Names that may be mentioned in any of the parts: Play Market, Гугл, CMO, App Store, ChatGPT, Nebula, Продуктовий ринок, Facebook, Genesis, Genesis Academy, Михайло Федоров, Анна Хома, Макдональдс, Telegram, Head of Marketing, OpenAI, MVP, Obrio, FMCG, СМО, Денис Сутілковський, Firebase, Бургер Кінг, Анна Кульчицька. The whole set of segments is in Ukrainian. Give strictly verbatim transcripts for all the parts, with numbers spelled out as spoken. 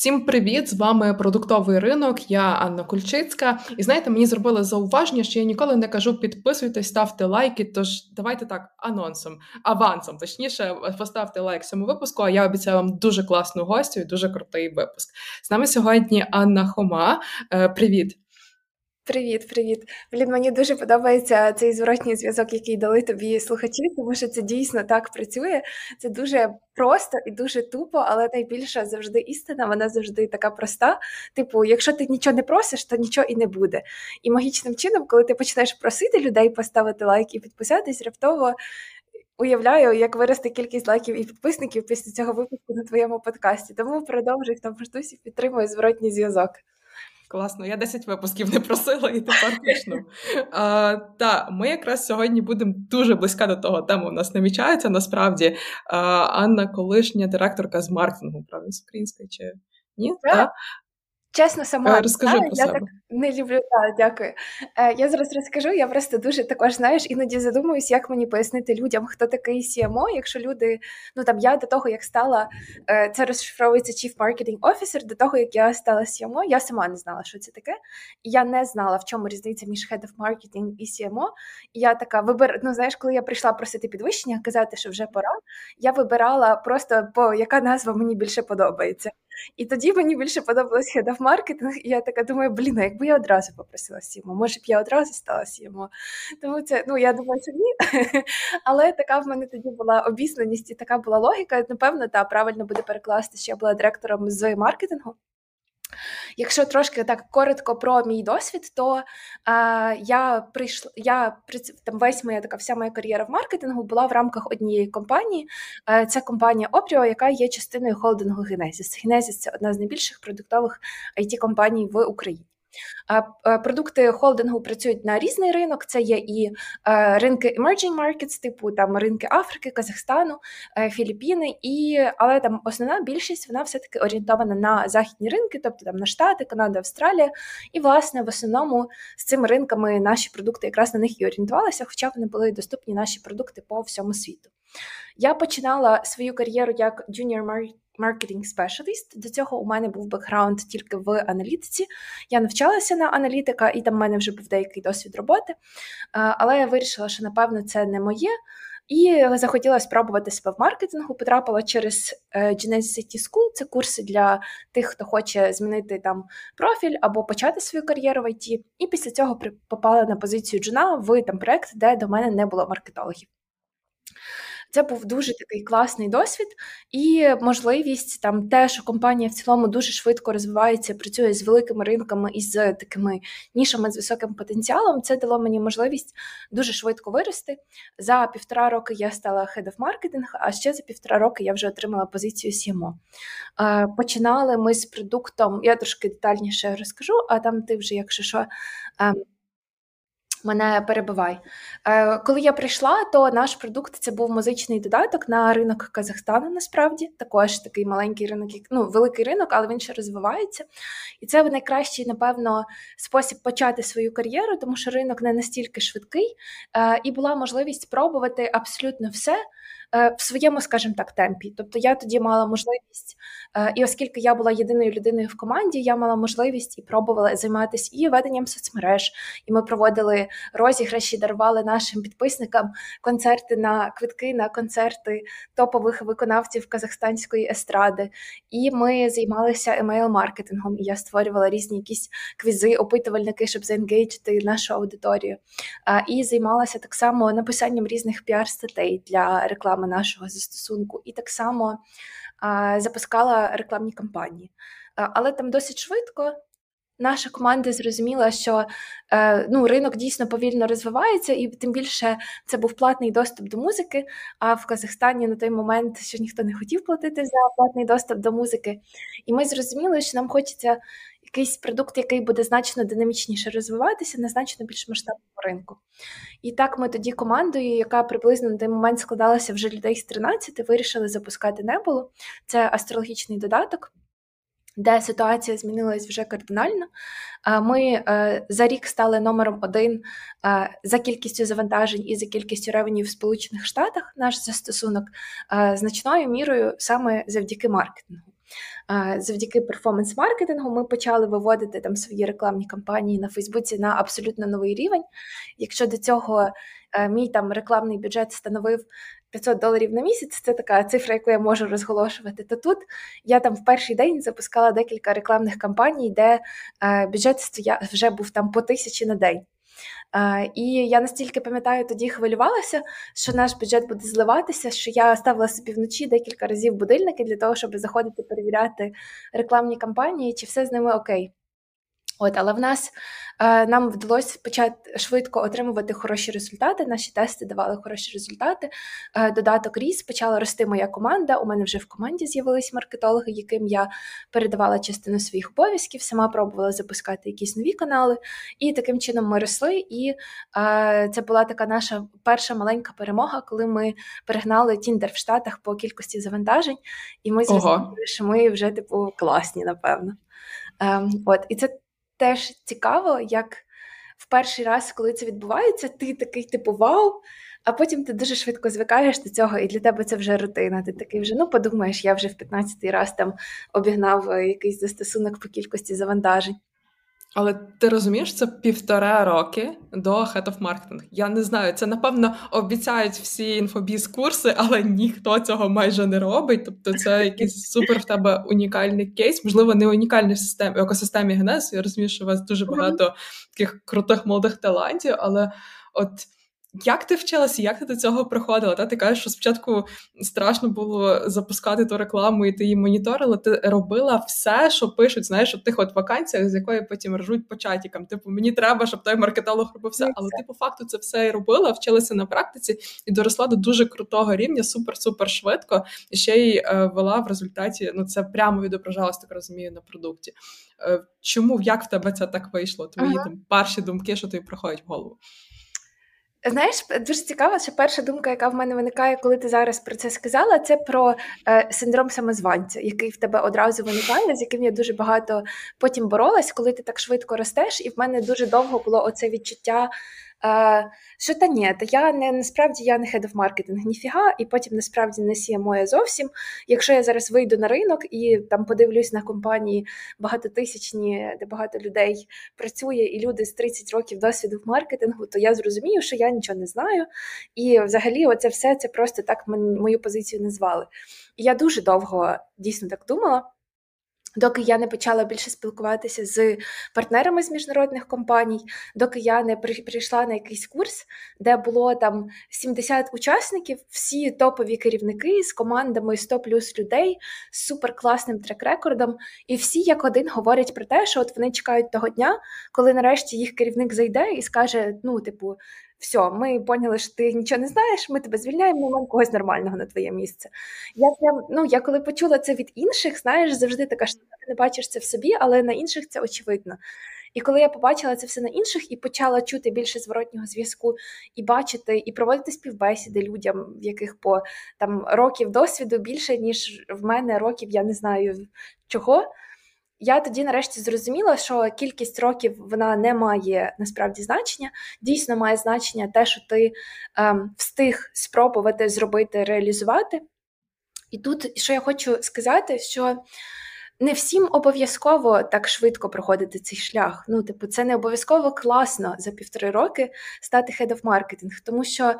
Всім привіт! З вами «Продуктовий ринок», я Анна Кульчицька. І знаєте, мені зробили зауваження, що я ніколи не кажу підписуйтесь, ставте лайки, тож давайте так, анонсом, авансом, точніше, поставте лайк цьому випуску, а я обіцяю вам дуже класну гостю і дуже крутий випуск. З нами сьогодні Анна Хома. Привіт! Привіт, привіт. Блін, мені дуже подобається цей зворотній зв'язок, який дали тобі слухачі, тому що це дійсно так працює. Це дуже просто і дуже тупо, але найбільша завжди істина, вона завжди така проста. Типу, якщо ти нічого не просиш, то нічого і не буде. І магічним чином, коли ти починаєш просити людей поставити лайк і підписатись, раптово уявляю, як виросте кількість лайків і підписників після цього випуску на твоєму подкасті. Тому продовжуй в тому ж дусі, підтримуй зворотній зв'язок. Класно, я десять випусків не просила і тепер почну. А, та, ми якраз сьогодні будемо дуже близька до того, теми у нас намічається насправді. А, Анна колишня директорка з маркетингу, правильно, з української чи ні? Так. Чесно, сама розкажи про себе. Я так не люблю, так, дякую. Я зараз розкажу, я просто дуже також, знаєш, іноді задумуюсь, як мені пояснити людям, хто такий сі ем о, якщо люди, ну там я до того, як стала, це розшифровується Chief Marketing Officer, до того, як я стала сі ем о, я сама не знала, що це таке. І я не знала, в чому різниця між Head of Marketing і сі ем о. І я така, вибер... ну знаєш, коли я прийшла просити підвищення, казати, що вже пора, я вибирала просто, по яка назва мені більше подобається. І тоді мені більше подобалось Head of Marketing, і я така думаю, блін, а якби я одразу попросила сі ем о, може б я одразу стала сі ем о. Тому це, ну, я думаю, що ні, але така в мене тоді була обізнаність і така була логіка, напевно, та правильно буде перекласти, що я була директором з маркетингу. Якщо трошки так коротко про мій досвід, то е, я прийшла, я там весь моя така вся моя кар'єра в маркетингу була в рамках однієї компанії. Е, це компанія Obrio, яка є частиною холдингу Genesis. Genesis – це одна з найбільших продуктових ай ті-компаній в Україні. Продукти холдингу працюють на різний ринок, це є і ринки emerging markets, типу там ринки Африки, Казахстану, Філіппіни, і, але там основна більшість, вона все-таки орієнтована на західні ринки, тобто там на Штати, Канада, Австралія, і власне в основному з цими ринками наші продукти якраз на них і орієнтувалися, хоча вони були доступні наші продукти по всьому світу. Я починала свою кар'єру як Junior Marketing Marketing Specialist. До цього у мене був бекграунд тільки в аналітиці. Я навчалася на аналітика, і там в мене вже був деякий досвід роботи. Але я вирішила, що, напевно, це не моє. І захотіла спробувати себе в маркетингу. Потрапила через Genesis School. Це курси для тих, хто хоче змінити там профіль або почати свою кар'єру в ай ті. І після цього попала на позицію джуна в там проект, де до мене не було маркетологів. Це був дуже такий класний досвід і можливість там те, що компанія в цілому дуже швидко розвивається, працює з великими ринками і з такими нішами з високим потенціалом, це дало мені можливість дуже швидко вирости. За півтора роки я стала Head of Marketing, а ще за півтора роки я вже отримала позицію сі ем о. Починали ми з продуктом, я трошки детальніше розкажу, а там ти вже, якщо що... Мене перебивай. Е, коли я прийшла, то наш продукт це був музичний додаток на ринок Казахстану, насправді. Також такий маленький ринок, ну, великий ринок, але він ще розвивається. І це найкращий, напевно, спосіб почати свою кар'єру, тому що ринок не настільки швидкий. Е, і була можливість спробувати абсолютно все е, в своєму, скажімо так, темпі. Тобто я тоді мала можливість, е, і оскільки я була єдиною людиною в команді, я мала можливість і пробувала займатися і веденням соцмереж, і ми проводили розіграші, дарували нашим підписникам концерти на квитки на концерти топових виконавців казахстанської естради. І ми займалися емейл-маркетингом. І я створювала різні якісь квізи, опитувальники, щоб заенгейджити нашу аудиторію. І займалася так само написанням різних піар-статей для реклами нашого застосунку. І так само запускала рекламні кампанії. Але там досить швидко наша команда зрозуміла, що ну, ринок дійсно повільно розвивається, і тим більше це був платний доступ до музики, а в Казахстані на той момент ще ніхто не хотів платити за платний доступ до музики. І ми зрозуміли, що нам хочеться якийсь продукт, який буде значно динамічніше розвиватися, на значно більш масштабному ринку. І так ми тоді командою, яка приблизно на той момент складалася вже людей з тринадцяти, вирішили запускати Nebula. Це астрологічний додаток, де ситуація змінилась вже кардинально. Ми за рік стали номером один за кількістю завантажень і за кількістю ревенів в Сполучених Штатах. Наш застосунок значною мірою саме завдяки маркетингу. Завдяки перформанс-маркетингу ми почали виводити там свої рекламні кампанії на Фейсбуці на абсолютно новий рівень. Якщо до цього мій там рекламний бюджет становив п'ятсот доларів на місяць, це така цифра, яку я можу розголошувати, то тут я там в перший день запускала декілька рекламних кампаній, де бюджет вже був там по тисячі на день. Uh, і я настільки, пам'ятаю, тоді хвилювалася, що наш бюджет буде зливатися, що я ставила собі вночі декілька разів будильники для того, щоб заходити перевіряти рекламні кампанії, чи все з ними окей. От, але в нас, uh, нам вдалося почати швидко отримувати хороші результати, наші тести давали хороші результати, uh, додаток ріс, почала рости моя команда, у мене вже в команді з'явились маркетологи, яким я передавала частину своїх обов'язків, сама пробувала запускати якісь нові канали, і таким чином ми росли, і uh, це була така наша перша маленька перемога, коли ми перегнали Tinder в Штатах по кількості завантажень, і ми зрозуміли, що ми вже типу класні, напевно. Um, от, і це теж цікаво, як в перший раз, коли це відбувається, ти такий типу вау, а потім ти дуже швидко звикаєш до цього, і для тебе це вже рутина. Ти такий вже, ну подумаєш, я вже в п'ятнадцятий раз там обігнав якийсь застосунок по кількості завантажень. Але ти розумієш, це півтора роки до Head of Marketing. Я не знаю, це, напевно, обіцяють всі інфобіз-курси, але ніхто цього майже не робить. Тобто це якийсь супер в тебе унікальний кейс. Можливо, не унікальний в системі, в екосистемі Genesis. Я розумію, що у вас дуже багато таких крутих молодих талантів, але от... Як ти вчилася, як ти до цього приходила? Та? Ти кажеш, що спочатку страшно було запускати ту рекламу, і ти її моніторила, ти робила все, що пишуть, знаєш, в тих от вакансіях, з якої потім ржуть по чатікам. Типу, мені треба, щоб той маркетолог робив все. Але ти по факту це все і робила, вчилася на практиці і доросла до дуже крутого рівня, супер-супер швидко. І ще й е, вела в результаті, ну це прямо відображалось, так розумію, на продукті. Е, чому, як в тебе це так вийшло? Твої ага. там перші думки, що тобі приходять в голову? Знаєш, дуже цікава, що перша думка, яка в мене виникає, коли ти зараз про це сказала, це про е, синдром самозванця, який в тебе одразу виникає, з яким я дуже багато потім боролась, коли ти так швидко ростеш, і в мене дуже довго було оце відчуття, е, що та ні, та я не, насправді я не Head of Marketing, ніфіга, і потім насправді не сі ем о я зовсім. Якщо я зараз вийду на ринок і там подивлюсь на компанії багатотисячні, де багато людей працює, і люди з тридцять років досвіду в маркетингу, то я зрозумію, що я нічого не знаю, і взагалі оце все, це просто так мою позицію назвали. І я дуже довго дійсно так думала, доки я не почала більше спілкуватися з партнерами з міжнародних компаній, доки я не прийшла на якийсь курс, де було там сімдесят учасників, всі топові керівники з командами сто плюс людей, з суперкласним трек-рекордом, і всі як один говорять про те, що от вони чекають того дня, коли нарешті їх керівник зайде і скаже, ну, типу, все, ми поняли, що ти нічого не знаєш, ми тебе звільняємо, ми маємо когось нормального на твоє місце. Я прям, ну, я коли почула це від інших, знаєш, завжди така, що ти не бачиш це в собі, але на інших це очевидно. І коли я побачила це все на інших і почала чути більше зворотнього зв'язку, і бачити, і проводити співбесіди людям, в яких по там років досвіду більше, ніж в мене років, я не знаю чого, я тоді нарешті зрозуміла, що кількість років вона не має насправді значення. Дійсно має значення те, що ти ем, встиг спробувати, зробити, реалізувати. І тут, що я хочу сказати, що не всім обов'язково так швидко проходити цей шлях. Ну, типу, це не обов'язково класно за півтори роки стати Head of Marketing, тому що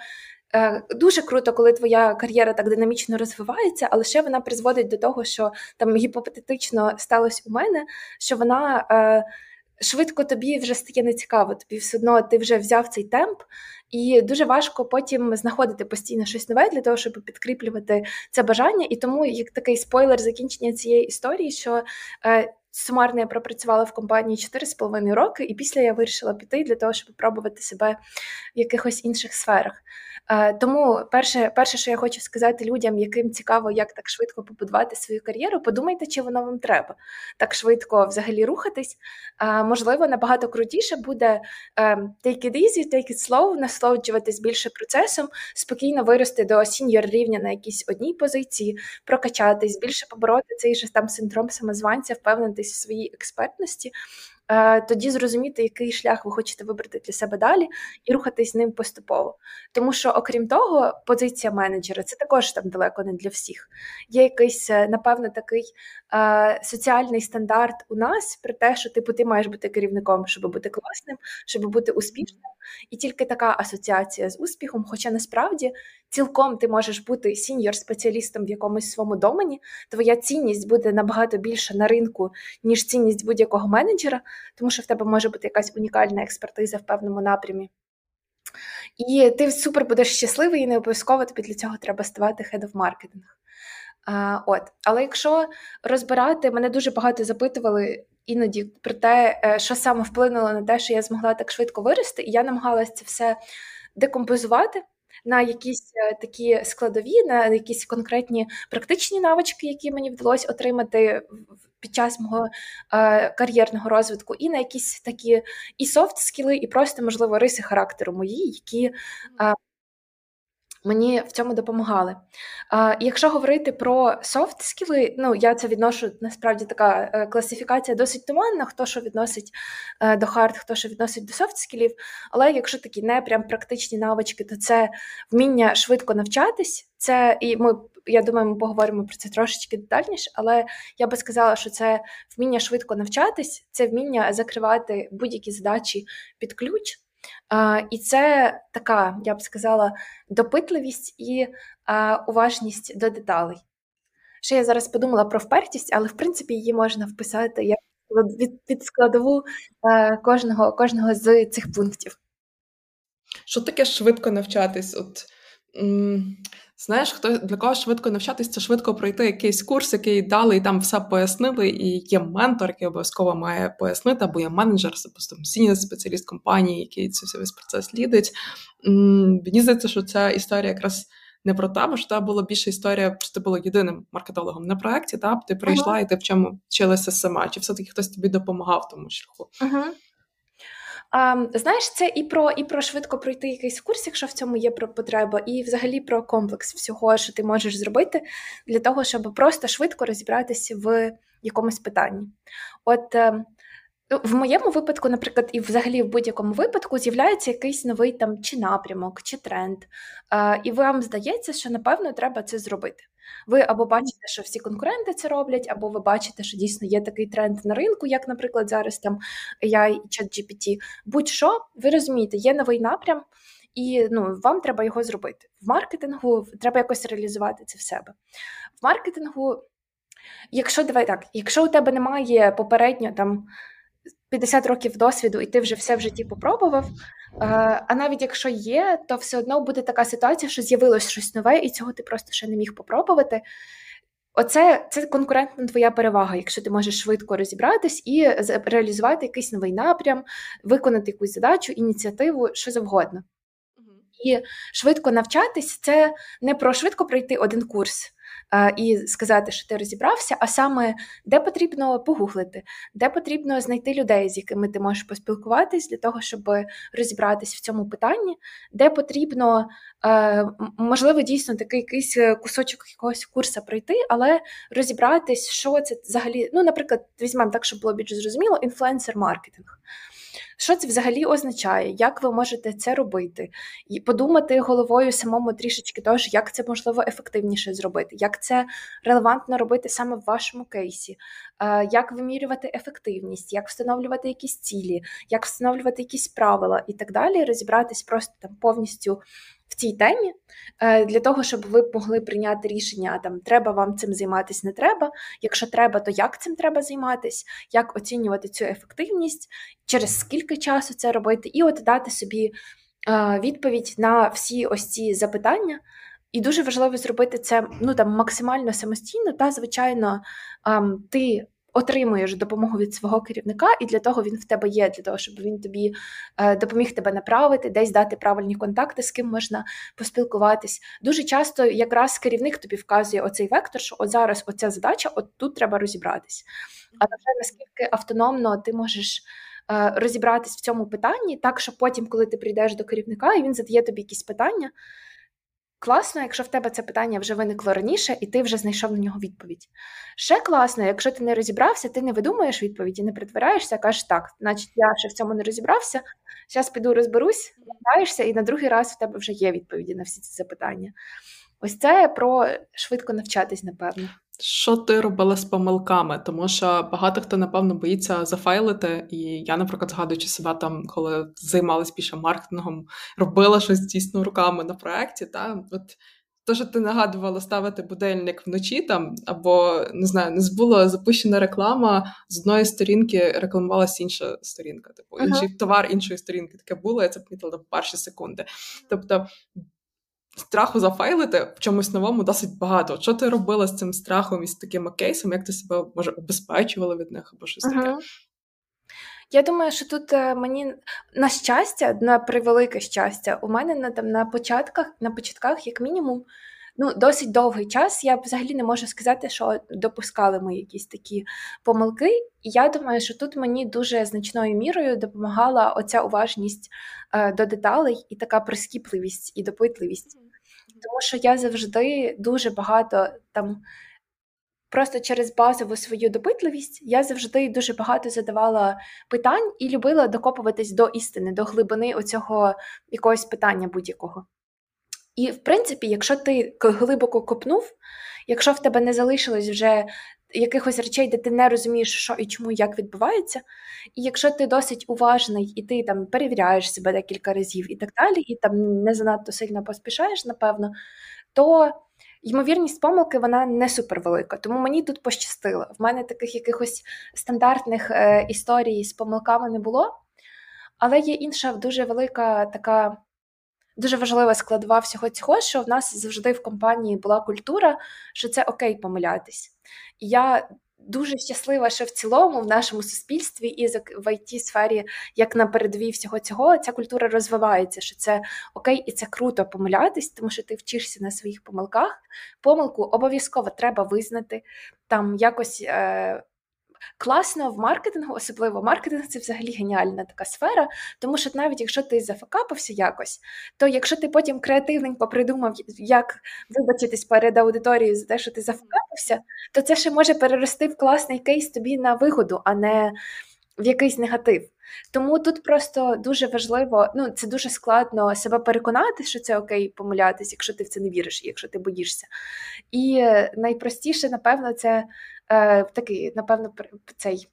дуже круто, коли твоя кар'єра так динамічно розвивається, але ще вона призводить до того, що там гіпотетично сталося у мене, що вона е, швидко тобі вже стає нецікаво. Тобі все одно ти вже взяв цей темп, і дуже важко потім знаходити постійно щось нове для того, щоб підкріплювати це бажання. І тому як такий спойлер закінчення цієї історії, що е, сумарно я пропрацювала в компанії чотири з половиною роки, і після я вирішила піти для того, щоб пробувати себе в якихось інших сферах. Тому перше, перше, що я хочу сказати людям, яким цікаво, як так швидко побудувати свою кар'єру, подумайте, чи воно вам треба так швидко взагалі рухатись. Можливо, набагато крутіше буде take it easy, take it slow, насолоджуватись більше процесом, спокійно вирости до сіньор рівня на якійсь одній позиції, прокачатись, більше побороти цей же там синдром самозванця, впевнений в своїй експертності, тоді зрозуміти, який шлях ви хочете вибрати для себе далі і рухатись ним поступово. Тому що, окрім того, позиція менеджера – це також там далеко не для всіх. Є якийсь, напевно, такий е, соціальний стандарт у нас про те, що типу, ти маєш бути керівником, щоб бути класним, щоб бути успішним. І тільки така асоціація з успіхом, хоча насправді цілком ти можеш бути сіньор-спеціалістом в якомусь своєму домені, твоя цінність буде набагато більша на ринку, ніж цінність будь-якого менеджера, тому що в тебе може бути якась унікальна експертиза в певному напрямі. І ти супер будеш щасливий, і не обов'язково тобі для цього треба ставати Head of Marketing. А, от. Але якщо розбирати, мене дуже багато запитували іноді про те, що саме вплинуло на те, що я змогла так швидко вирости, і я намагалася це все декомпозувати на якісь такі складові, на якісь конкретні практичні навички, які мені вдалося отримати під час мого е, кар'єрного розвитку, і на якісь такі і софт-скіли, і просто, можливо, риси характеру мої, які е, мені в цьому допомагали. Е, якщо говорити про софт-скіли, ну, я це відношу, насправді, така е, класифікація досить туманна, хто що відносить е, до хард, хто що відносить до софт-скілів, але якщо такі не прям практичні навички, то це вміння швидко навчатись, це, і ми, я думаю, ми поговоримо про це трошечки детальніше, але я би сказала, що це вміння швидко навчатись, це вміння закривати будь-які задачі під ключ, а, і це така, я б сказала, допитливість і а, уважність до деталей. Ще я зараз подумала про впертість, але в принципі її можна вписати як від, від складову а, кожного, кожного з цих пунктів. Що таке швидко навчатись? От... Знаєш, хто для кого швидко навчатись, це швидко пройти якийсь курс, який дали, і там все пояснили, і є ментор, який обов'язково має пояснити, або є менеджер, сіньор спеціаліст компанії, який цей весь процес лідить. Мені здається, що ця історія якраз не про те, бо що та була більше історія, що ти була єдиним маркетологом на проєкті, та ти прийшла uh-huh. і ти в чому вчилася сама, чи все-таки хтось тобі допомагав в тому шляху. Uh-huh. Um, знаєш, це і про, і про швидко пройти якийсь курс, якщо в цьому є потреба, і взагалі про комплекс всього, що ти можеш зробити для того, щоб просто швидко розібратися в якомусь питанні. От um, в моєму випадку, наприклад, і взагалі в будь-якому випадку з'являється якийсь новий там чи напрямок, чи тренд, uh, і вам здається, що, напевно, треба це зробити. Ви або бачите, що всі конкуренти це роблять, або ви бачите, що дійсно є такий тренд на ринку, як, наприклад, зараз там ей ай і ChatGPT. Будь-що, ви розумієте, є новий напрям, і ну, вам треба його зробити. В маркетингу треба якось реалізувати це в себе. В маркетингу, якщо, давай так, якщо у тебе немає попередньо там п'ятдесят років досвіду, і ти вже все в житті попробував, а навіть якщо є, то все одно буде така ситуація, що з'явилось щось нове, і цього ти просто ще не міг попробувати. Оце це конкурентна твоя перевага, якщо ти можеш швидко розібратись і реалізувати якийсь новий напрям, виконати якусь задачу, ініціативу, що завгодно. І швидко навчатись – це не про швидко пройти один курс і сказати, що ти розібрався, а саме, де потрібно погуглити, де потрібно знайти людей, з якими ти можеш поспілкуватись для того, щоб розібратись в цьому питанні, де потрібно, можливо, дійсно такий якийсь кусочок якогось курсу пройти, але розібратись, що це взагалі, ну, наприклад, візьмемо так, щоб було більш зрозуміло, інфлюенсер-маркетинг. Що це взагалі означає? Як ви можете це робити? І подумати головою самому трішечки того, як це можливо ефективніше зробити, як це релевантно робити саме в вашому кейсі, як вимірювати ефективність, як встановлювати якісь цілі, як встановлювати якісь правила і так далі, розібратись просто там повністю в цій темі, для того, щоб ви могли прийняти рішення, там, треба вам цим займатися, не треба, якщо треба, то як цим треба займатися, як оцінювати цю ефективність, через скільки часу це робити, і от дати собі відповідь на всі ось ці запитання. І дуже важливо зробити це ну, там, максимально самостійно, та, звичайно, ти отримуєш допомогу від свого керівника, і для того він в тебе є, для того, щоб він тобі допоміг тебе направити, десь дати правильні контакти, з ким можна поспілкуватись. Дуже часто якраз керівник тобі вказує оцей вектор, що от зараз оця задача, от тут треба розібратись. Але вже наскільки автономно ти можеш розібратись в цьому питанні, так, що потім, коли ти прийдеш до керівника, і він задає тобі якісь питання, Класно, якщо в тебе це питання вже виникло раніше, і ти вже знайшов на нього відповідь. Ще класно, якщо ти не розібрався, ти не видумуєш відповіді, не притворяєшся, кажеш, так, значить, я ще в цьому не розібрався, зараз піду розберусь, розбираєшся, і на другий раз в тебе вже є відповіді на всі ці запитання. Ось це про швидко навчатись, напевно. Що ти робила з помилками? Тому що багато хто, напевно, боїться зафайлити. І я, наприклад, згадуючи себе там, коли займалась більше маркетингом, робила щось дійсно руками на проєкті. Та? От те, що ти нагадувала ставити будильник вночі, там, або, не знаю, не була запущена реклама, з одної сторінки рекламувалася інша сторінка. Типу, ага. Інший товар іншої сторінки. Таке було, я це помітила в перші секунди. Тобто, страху зафайлити в чомусь новому досить багато. Що ти робила з цим страхом і з такими кейсами? Як ти себе, може, обезпечувала від них або щось таке? Я думаю, що тут мені, на щастя, на превелике щастя, у мене на, там, на, початках, на початках, як мінімум, ну, досить довгий час. Я взагалі не можу сказати, що допускали ми якісь такі помилки. І я думаю, що тут мені дуже значною мірою допомагала оця уважність е, до деталей і така прискіпливість і допитливість. Тому що я завжди дуже багато там, просто через базову свою допитливість, я завжди дуже багато задавала питань і любила докопуватись до істини, до глибини оцього якогось питання будь-якого. І, в принципі, якщо ти глибоко копнув, якщо в тебе не залишилось вже якихось речей, де ти не розумієш, що і чому, як відбувається, і якщо ти досить уважний, і ти там перевіряєш себе декілька разів і так далі, і там не занадто сильно поспішаєш, напевно, то ймовірність помилки, вона не супервелика. Тому мені тут пощастило. В мене таких якихось стандартних е, історій з помилками не було, але є інша дуже велика така... Дуже важлива складова всього цього, що в нас завжди в компанії була культура, що це окей помилятись. І я дуже щаслива, що в цілому в нашому суспільстві і в ай ті-сфері, як на передовій всього цього, ця культура розвивається, що це окей і це круто помилятись, тому що ти вчишся на своїх помилках. Помилку обов'язково треба визнати, там якось... Е- Класно в маркетингу, особливо маркетинг – це взагалі геніальна така сфера, тому що навіть якщо ти зафакапався якось, то якщо ти потім креативненько придумав, як вибачитись перед аудиторією за те, що ти зафакапався, то це ще може перерости в класний кейс тобі на вигоду, а не в якийсь негатив. Тому тут просто дуже важливо, ну це дуже складно себе переконати, що це окей помилятись, якщо ти в це не віриш, якщо ти боїшся. І найпростіше, напевно, це е, такий, напевно, цей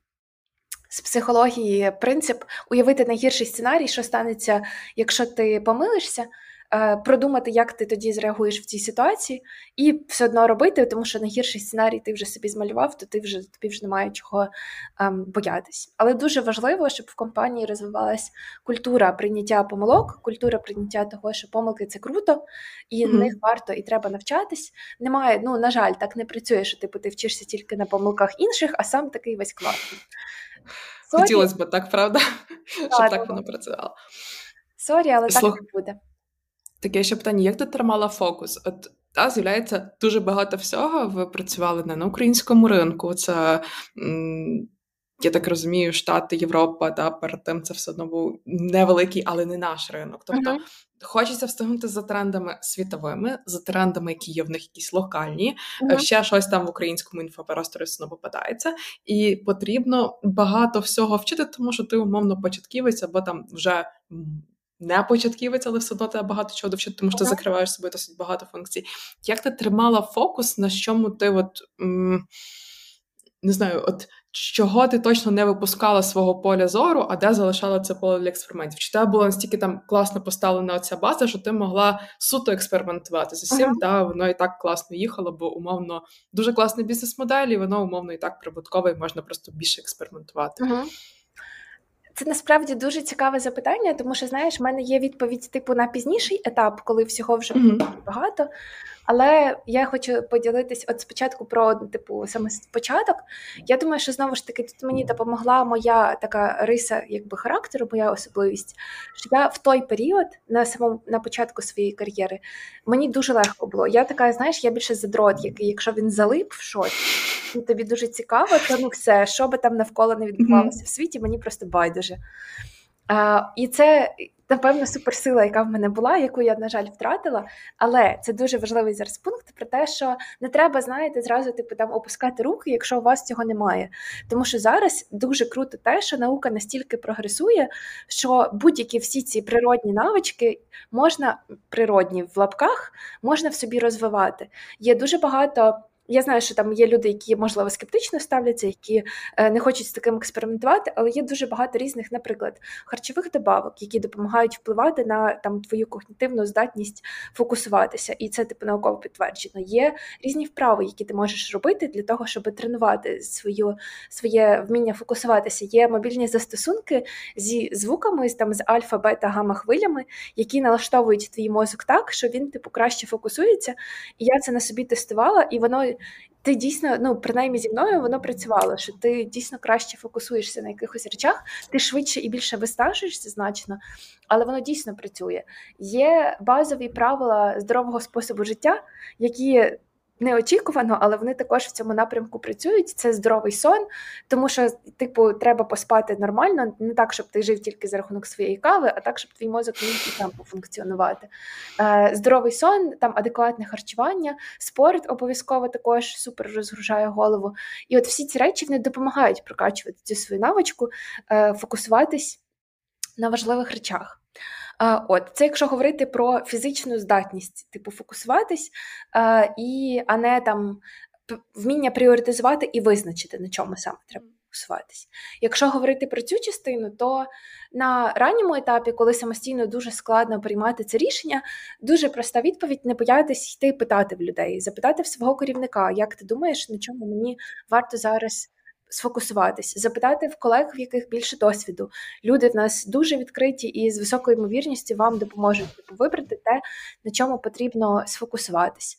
з психології принцип уявити найгірший сценарій, що станеться, якщо ти помилишся, е, продумати, як ти тоді зреагуєш в цій ситуації, і все одно робити, тому що найгірший сценарій ти вже собі змалював, то ти вже тобі вже немає чого е, боятись. Але дуже важливо, щоб в компанії розвивалась культура прийняття помилок, культура прийняття того, що помилки це круто, і mm-hmm. них варто і треба навчатись. Немає, ну на жаль, так не працює, що типу ти вчишся тільки на помилках інших, а сам такий весь класний. Sorry. Хотілося б так, правда? Да, щоб так воно працювало. Сорі, але Слух. так не буде. Таке ще питання, як ти тримала фокус? От, та, з'являється дуже багато всього, ви працювали не на українському ринку, це, я так розумію, Штати, Європа, та, перед тим це все одно був невеликий, але не наш ринок. Тобто, uh-huh. хочеться встигнути за трендами світовими, за трендами, які є в них якісь локальні, uh-huh. ще щось там в українському інфопросторі знову попадається, і потрібно багато всього вчити, тому що ти умовно початківець, або там вже не початківець, але все одно тебе багато чого довчити, тому що ти закриваєш собі досить багато функцій. Як ти тримала фокус, на чому ти от, м- не знаю, от чого ти точно не випускала свого поля зору, а де залишала це поле для експериментів? Чи тебе була настільки там класно поставлена оця база, що ти могла суто експериментувати з усім, uh-huh. та воно і так класно їхало, бо умовно дуже класна бізнес-модель, і воно умовно і так прибуткове, і можна просто більше експериментувати. Uh-huh. Це насправді дуже цікаве запитання, тому що, знаєш, в мене є відповідь типу на пізніший етап, коли всього вже mm-hmm. багато. Але я хочу поділитись от спочатку про типу саме початок. Я думаю, що знову ж таки тут мені допомогла моя така риса, якби характеру, моя особливість. Що я в той період на самому на початку своєї кар'єри мені дуже легко було. Я така, знаєш, я більше задрот, який, якщо він залип в щось, і тобі дуже цікаво, тому все, що би там навколо не відбувалося mm-hmm. в світі, мені просто байдуже. А, і це, напевно, суперсила, яка в мене була, яку я, на жаль, втратила. Але це дуже важливий зараз пункт про те, що не треба, знаєте, зразу типу там опускати руки, якщо у вас цього немає. Тому що зараз дуже круто те, що наука настільки прогресує, що будь-які всі ці природні навички можна, природні в лапках, можна в собі розвивати. Є дуже багато... Я знаю, що там є люди, які, можливо, скептично ставляться, які не хочуть з таким експериментувати, але є дуже багато різних, наприклад, харчових добавок, які допомагають впливати на там твою когнітивну здатність фокусуватися, і це типу науково підтверджено. Є різні вправи, які ти можеш робити для того, щоб тренувати свою, своє вміння фокусуватися. Є мобільні застосунки зі звуками, там, з альфа, бета, гамма хвилями, які налаштовують твій мозок так, що він типу краще фокусується. І я це на собі тестувала, і воно ти дійсно, ну, принаймні зі мною воно працювало, що ти дійсно краще фокусуєшся на якихось речах, ти швидше і більше виснажуєшся значно, але воно дійсно працює. Є базові правила здорового способу життя, які неочікувано, але вони також в цьому напрямку працюють. Це здоровий сон, тому що, типу, треба поспати нормально, не так, щоб ти жив тільки за рахунок своєї кави, а так, щоб твій мозок міг і там пофункціонувати. Е, здоровий сон, там адекватне харчування, спорт обов'язково також супер розгружає голову. І от всі ці речі, вони допомагають прокачувати цю свою навичку, е, фокусуватись на важливих речах. От, це якщо говорити про фізичну здатність, типу фокусуватись, е, і, а не там вміння пріоритизувати і визначити, на чому саме треба фокусуватись. Якщо говорити про цю частину, то на ранньому етапі, коли самостійно дуже складно приймати це рішення, дуже проста відповідь – не боятись йти питати в людей, запитати в свого керівника, як ти думаєш, на чому мені варто зараз сфокусуватись, запитати в колег, в яких більше досвіду. Люди в нас дуже відкриті і з високою ймовірністю вам допоможуть вибрати те, на чому потрібно сфокусуватись.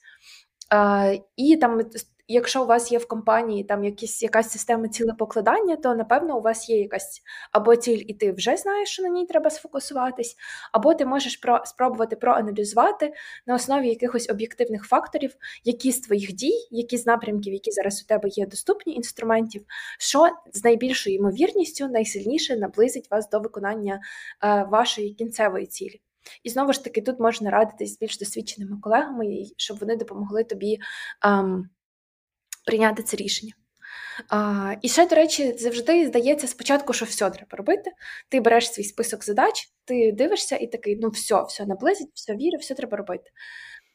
Е, і там, якщо у вас є в компанії там якісь, якась система цілепокладання, то, напевно, у вас є якась або ціль, і ти вже знаєш, що на ній треба сфокусуватись, або ти можеш про, спробувати проаналізувати на основі якихось об'єктивних факторів, які з твоїх дій, які з напрямків, які зараз у тебе є доступні інструментів, що з найбільшою ймовірністю найсильніше наблизить вас до виконання е, вашої кінцевої цілі. І знову ж таки, тут можна радитись з більш досвідченими колегами, щоб вони допомогли тобі е, прийняти це рішення. А, і ще, до речі, завжди здається спочатку, що все треба робити. Ти береш свій список задач, ти дивишся і такий, ну все, все наблизить, все вірю, все треба робити.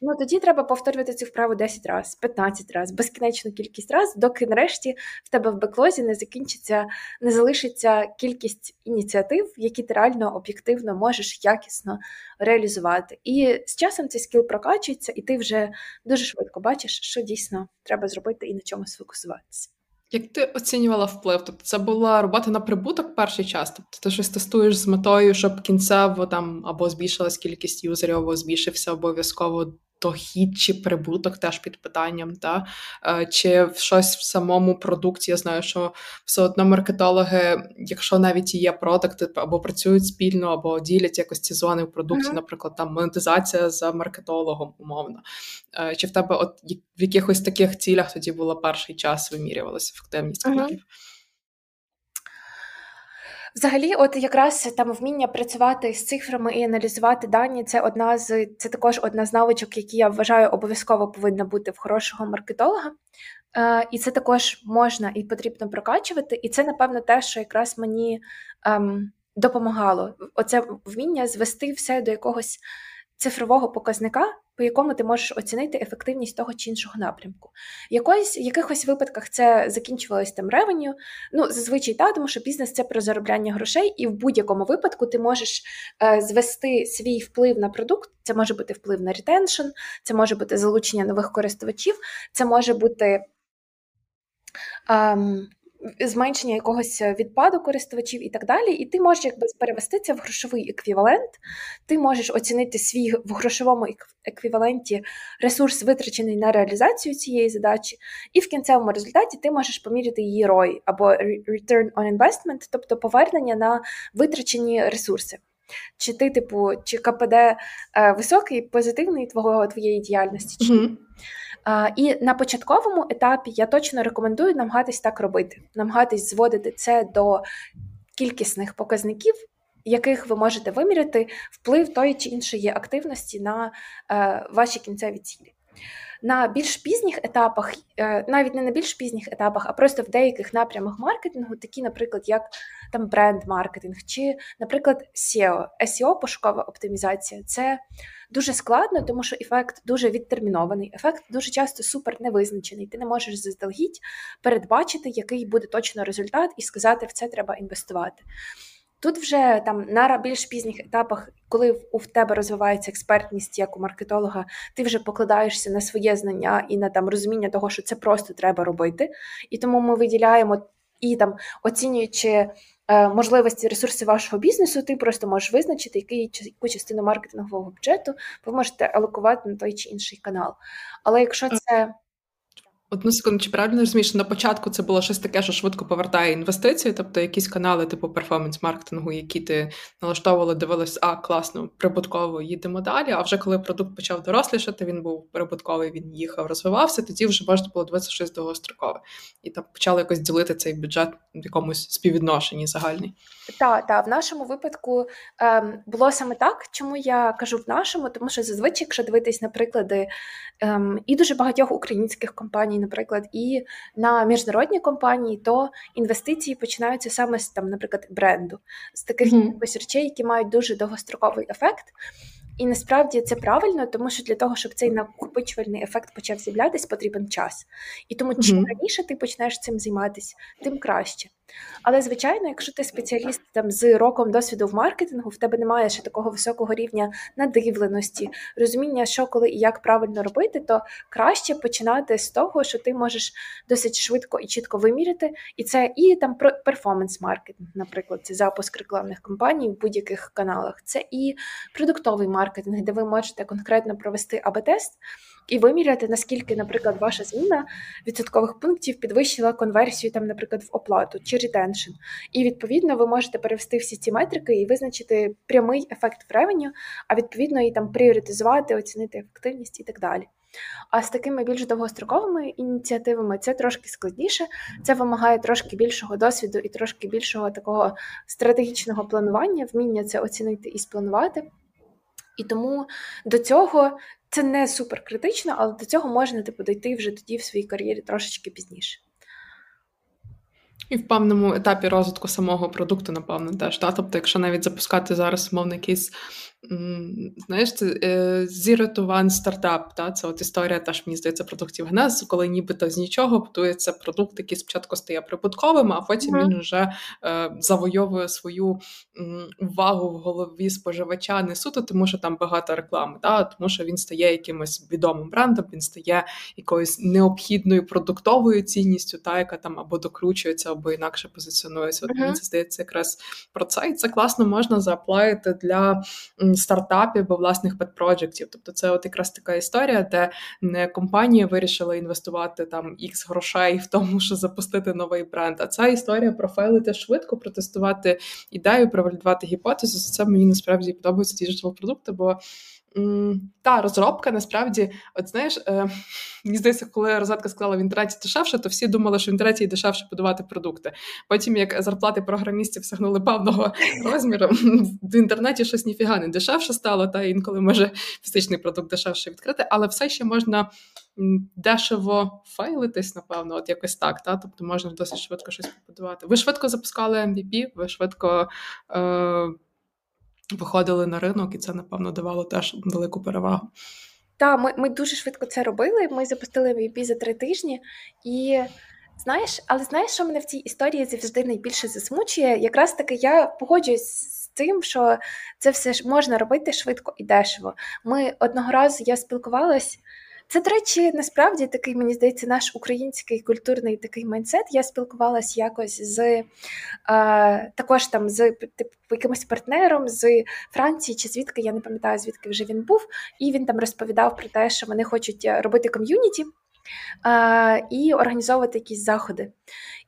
Ну тоді треба повторювати цю вправу десять разів, п'ятнадцять разів, безкінечну кількість разів, доки нарешті в тебе в беклозі не закінчиться, не залишиться кількість ініціатив, які ти реально об'єктивно можеш якісно реалізувати. І з часом цей скіл прокачується, і ти вже дуже швидко бачиш, що дійсно треба зробити і на чому сфокусуватися. Як ти оцінювала вплив? Тобто це була робота на прибуток перший час? Тобто ти щось тестуєш з метою, щоб кінцево там або збільшилась кількість юзерів, або збільшився обов'язково дохід чи прибуток теж під питанням, та? Чи щось в самому продукті? Я знаю, що все одно маркетологи, якщо навіть є продукти, або працюють спільно, або ділять якось ці зони в продукті, mm-hmm. наприклад, там монетизація за маркетологом умовно. Чи в тебе от в якихось таких цілях тоді була перший час вимірювалася ефективність кліків? Mm-hmm. Взагалі, от якраз там вміння працювати з цифрами і аналізувати дані, це одна з це також одна з навичок, які я вважаю обов'язково повинна бути в хорошого маркетолога. Е, і це також можна і потрібно прокачувати. І це, напевно, те, що якраз мені ем, допомагало. Оце вміння звести все до якогось цифрового показника, по якому ти можеш оцінити ефективність того чи іншого напрямку. Якось, в якихось випадках це закінчувалось там ревеню, ну, зазвичай так, тому що бізнес – це про заробляння грошей, і в будь-якому випадку ти можеш е, звести свій вплив на продукт, це може бути вплив на ретеншн, це може бути залучення нових користувачів, це може бути... Е, зменшення якогось відпаду користувачів і так далі, і ти можеш якби перевести це в грошовий еквівалент, ти можеш оцінити свій в грошовому еквіваленті ресурс, витрачений на реалізацію цієї задачі, і в кінцевому результаті ти можеш поміряти її рой, або return on investment, тобто повернення на витрачені ресурси. Чи ти, типу, чи КПД е, високий, позитивний твого, твоєї діяльності, чи mm-hmm. Uh, і на початковому етапі я точно рекомендую намагатись так робити, намагатись зводити це до кількісних показників, яких ви можете виміряти вплив тої чи іншої активності на е, ваші кінцеві цілі. На більш пізніх етапах, е, навіть не на більш пізніх етапах, а просто в деяких напрямах маркетингу, такі, наприклад, як там бренд-маркетинг чи, наприклад, сео, ес і о, пошукова оптимізація, це дуже складно, тому що ефект дуже відтермінований, ефект дуже часто супер невизначений, ти не можеш заздалегідь передбачити, який буде точно результат і сказати, в це треба інвестувати. Тут вже там на більш пізніх етапах, коли у тебе розвивається експертність як у маркетолога, ти вже покладаєшся на своє знання і на там розуміння того, що це просто треба робити. І тому ми виділяємо і там, оцінюючи е, можливості, ресурси вашого бізнесу, ти просто можеш визначити, який, яку частину маркетингового бюджету ви можете алокувати на той чи інший канал. Але якщо це... Одну секунду, чи правильно розумієш, на початку це було щось таке, що швидко повертає інвестиції, тобто якісь канали типу перформанс-маркетингу, які ти налаштовувала, дивилась, а, класно, прибутково, їдемо далі, а вже коли продукт почав дорослішати, він був прибутковий, він їхав, розвивався, тоді вже можна було дивитися щось довгострокове. І там почали якось ділити цей бюджет в якомусь співвідношенні загальний. Так, та, в нашому випадку ем, було саме так, чому я кажу в нашому, тому що зазвичай, якщо дивитись на приклади ем, і дуже багатьох українських компаній, наприклад, і на міжнародні компанії, то інвестиції починаються саме з, там, наприклад, бренду, з таких mm-hmm. речей, які мають дуже довгостроковий ефект. І насправді це правильно, тому що для того, щоб цей накопичувальний ефект почав з'являтись, потрібен час. І тому чим mm-hmm. раніше ти почнеш цим займатися, тим краще. Але, звичайно, якщо ти спеціаліст там, з роком досвіду в маркетингу, в тебе немає ще такого високого рівня надивленості, розуміння, що, коли і як правильно робити, то краще починати з того, що ти можеш досить швидко і чітко виміряти. І це і там перформанс-маркетинг, наприклад, це запуск рекламних кампаній в будь-яких каналах, це і продуктовий маркетинг, де ви можете конкретно провести а бе тест, і виміряти, наскільки, наприклад, ваша зміна відсоткових пунктів підвищила конверсію, там, наприклад, в оплату чи ретеншн. І, відповідно, ви можете перевести всі ці метрики і визначити прямий ефект в ревеню, а, відповідно, і там пріоритизувати, оцінити ефективність і так далі. А з такими більш довгостроковими ініціативами це трошки складніше, це вимагає трошки більшого досвіду і трошки більшого такого стратегічного планування, вміння це оцінити і спланувати. І тому до цього... Це не супер критично, але до цього можна типу, дійти вже тоді в своїй кар'єрі трошечки пізніше. І в певному етапі розвитку самого продукту, напевно, теж. Та? Тобто, якщо навіть запускати зараз, мовно, якийсь, знаєш, це zero to one стартап, та? Це от історія, теж, мені здається, продуктів Genesis, коли нібито з нічого будується продукт, який спочатку стає прибутковим, а потім mm-hmm. він вже е, завойовує свою м, увагу в голові споживача не суто, тому що там багато реклами, та? Тому що він стає якимось відомим брендом, він стає якоюсь необхідною продуктовою цінністю, та, яка там або докручується, або інакше позиціонується. От, mm-hmm. мені це здається якраз про це, і це класно можна зааплаїти для стартапів або власних пет-проджектів. Тобто це от якраз така історія, де не компанія вирішила інвестувати там ікс грошей в тому, що запустити новий бренд, а ця історія профайлити швидко, протестувати ідею, провалідувати гіпотезу. За це мені насправді подобаються діджитал-продукти, бо та розробка, насправді, от знаєш, е, мені здається, коли Розетка сказала, в інтернеті дешевше, то всі думали, що в інтернеті дешевше будувати продукти. Потім, як зарплати програмістів сягнули певного розміру, в інтернеті щось ніфіга не дешевше стало, та інколи може фізичний продукт дешевше відкрити, але все ще можна дешево фейлитись, напевно, от якось так, та? Тобто можна досить швидко щось побудувати. Ви швидко запускали ем ві пі, ви швидко... Е, виходили на ринок, і це, напевно, давало теж велику перевагу. Так, ми, ми дуже швидко це робили. Ми запустили ем ві пі за три тижні. І, знаєш, але знаєш, що мене в цій історії завжди найбільше засмучує? Якраз таки я погоджуюсь з тим, що це все ж можна робити швидко і дешево. Ми одного разу, я спілкувалась... Це, до речі, насправді такий, мені здається, наш український культурний такий майндсет. Я спілкувалась якось з е, також там з типу, якимось партнером з Франції чи звідки, я не пам'ятаю, звідки вже він був. І він там розповідав про те, що вони хочуть робити ком'юніті е, і організовувати якісь заходи.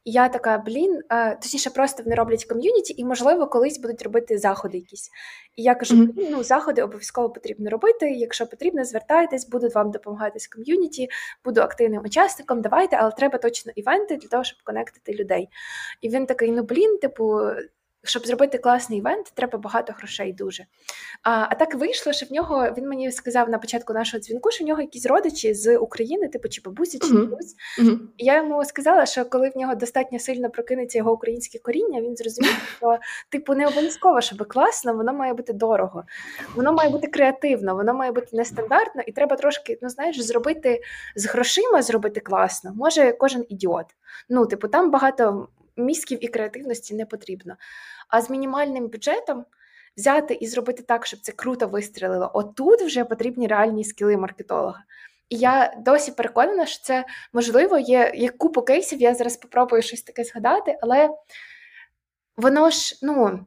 І я така, блін, е, точніше, просто вони роблять ком'юніті і, можливо, колись будуть робити заходи якісь. І я кажу, mm-hmm. ну, заходи обов'язково потрібно робити, якщо потрібно, звертайтесь, будуть вам допомагати з ком'юніті, буду активним учасником, давайте, але треба точно івенти для того, щоб конектити людей. І він такий, ну, блін, типу, щоб зробити класний івент, треба багато грошей дуже. А, а так вийшло, що в нього, він мені сказав на початку нашого дзвінку, що в нього якісь родичі з України, типу чи бабусі, чи дідусь. Uh-huh. Uh-huh. Я йому сказала, що коли в нього достатньо сильно прокинеться його українське коріння, він зрозумів, що типу не обов'язково, щоб класно, воно має бути дорого. Воно має бути креативно, воно має бути нестандартно, і треба трошки, ну знаєш, зробити з грошима зробити класно. Може кожен ідіот. Ну, типу, там багато мізків і креативності не потрібно. А з мінімальним бюджетом взяти і зробити так, щоб це круто вистрілило. Отут вже потрібні реальні скіли маркетолога. І я досі переконана, що це, можливо, є, є купу кейсів, я зараз попробую щось таке згадати, але воно ж, ну,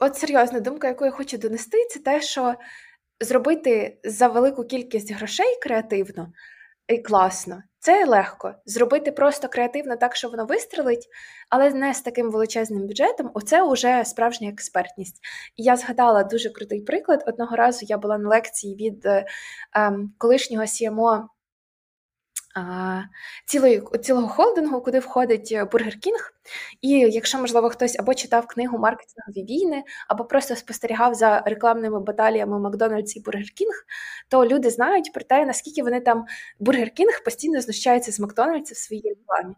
от серйозна думка, яку я хочу донести, це те, що зробити за велику кількість грошей креативно і класно, це легко. Зробити просто креативно так, що воно вистрілить, але не з таким величезним бюджетом, оце уже справжня експертність. І я згадала дуже крутий приклад. Одного разу я була на лекції від е, е, колишнього сі ем о е, цілої, цілого холдингу, куди входить Burger King. І якщо, можливо, хтось або читав книгу «Маркетингові війни», або просто спостерігав за рекламними баталіями Макдональдс і Бургер Кінг, то люди знають про те, наскільки вони там, Бургер Кінг постійно знущається з Макдональдса в своїй рекламі.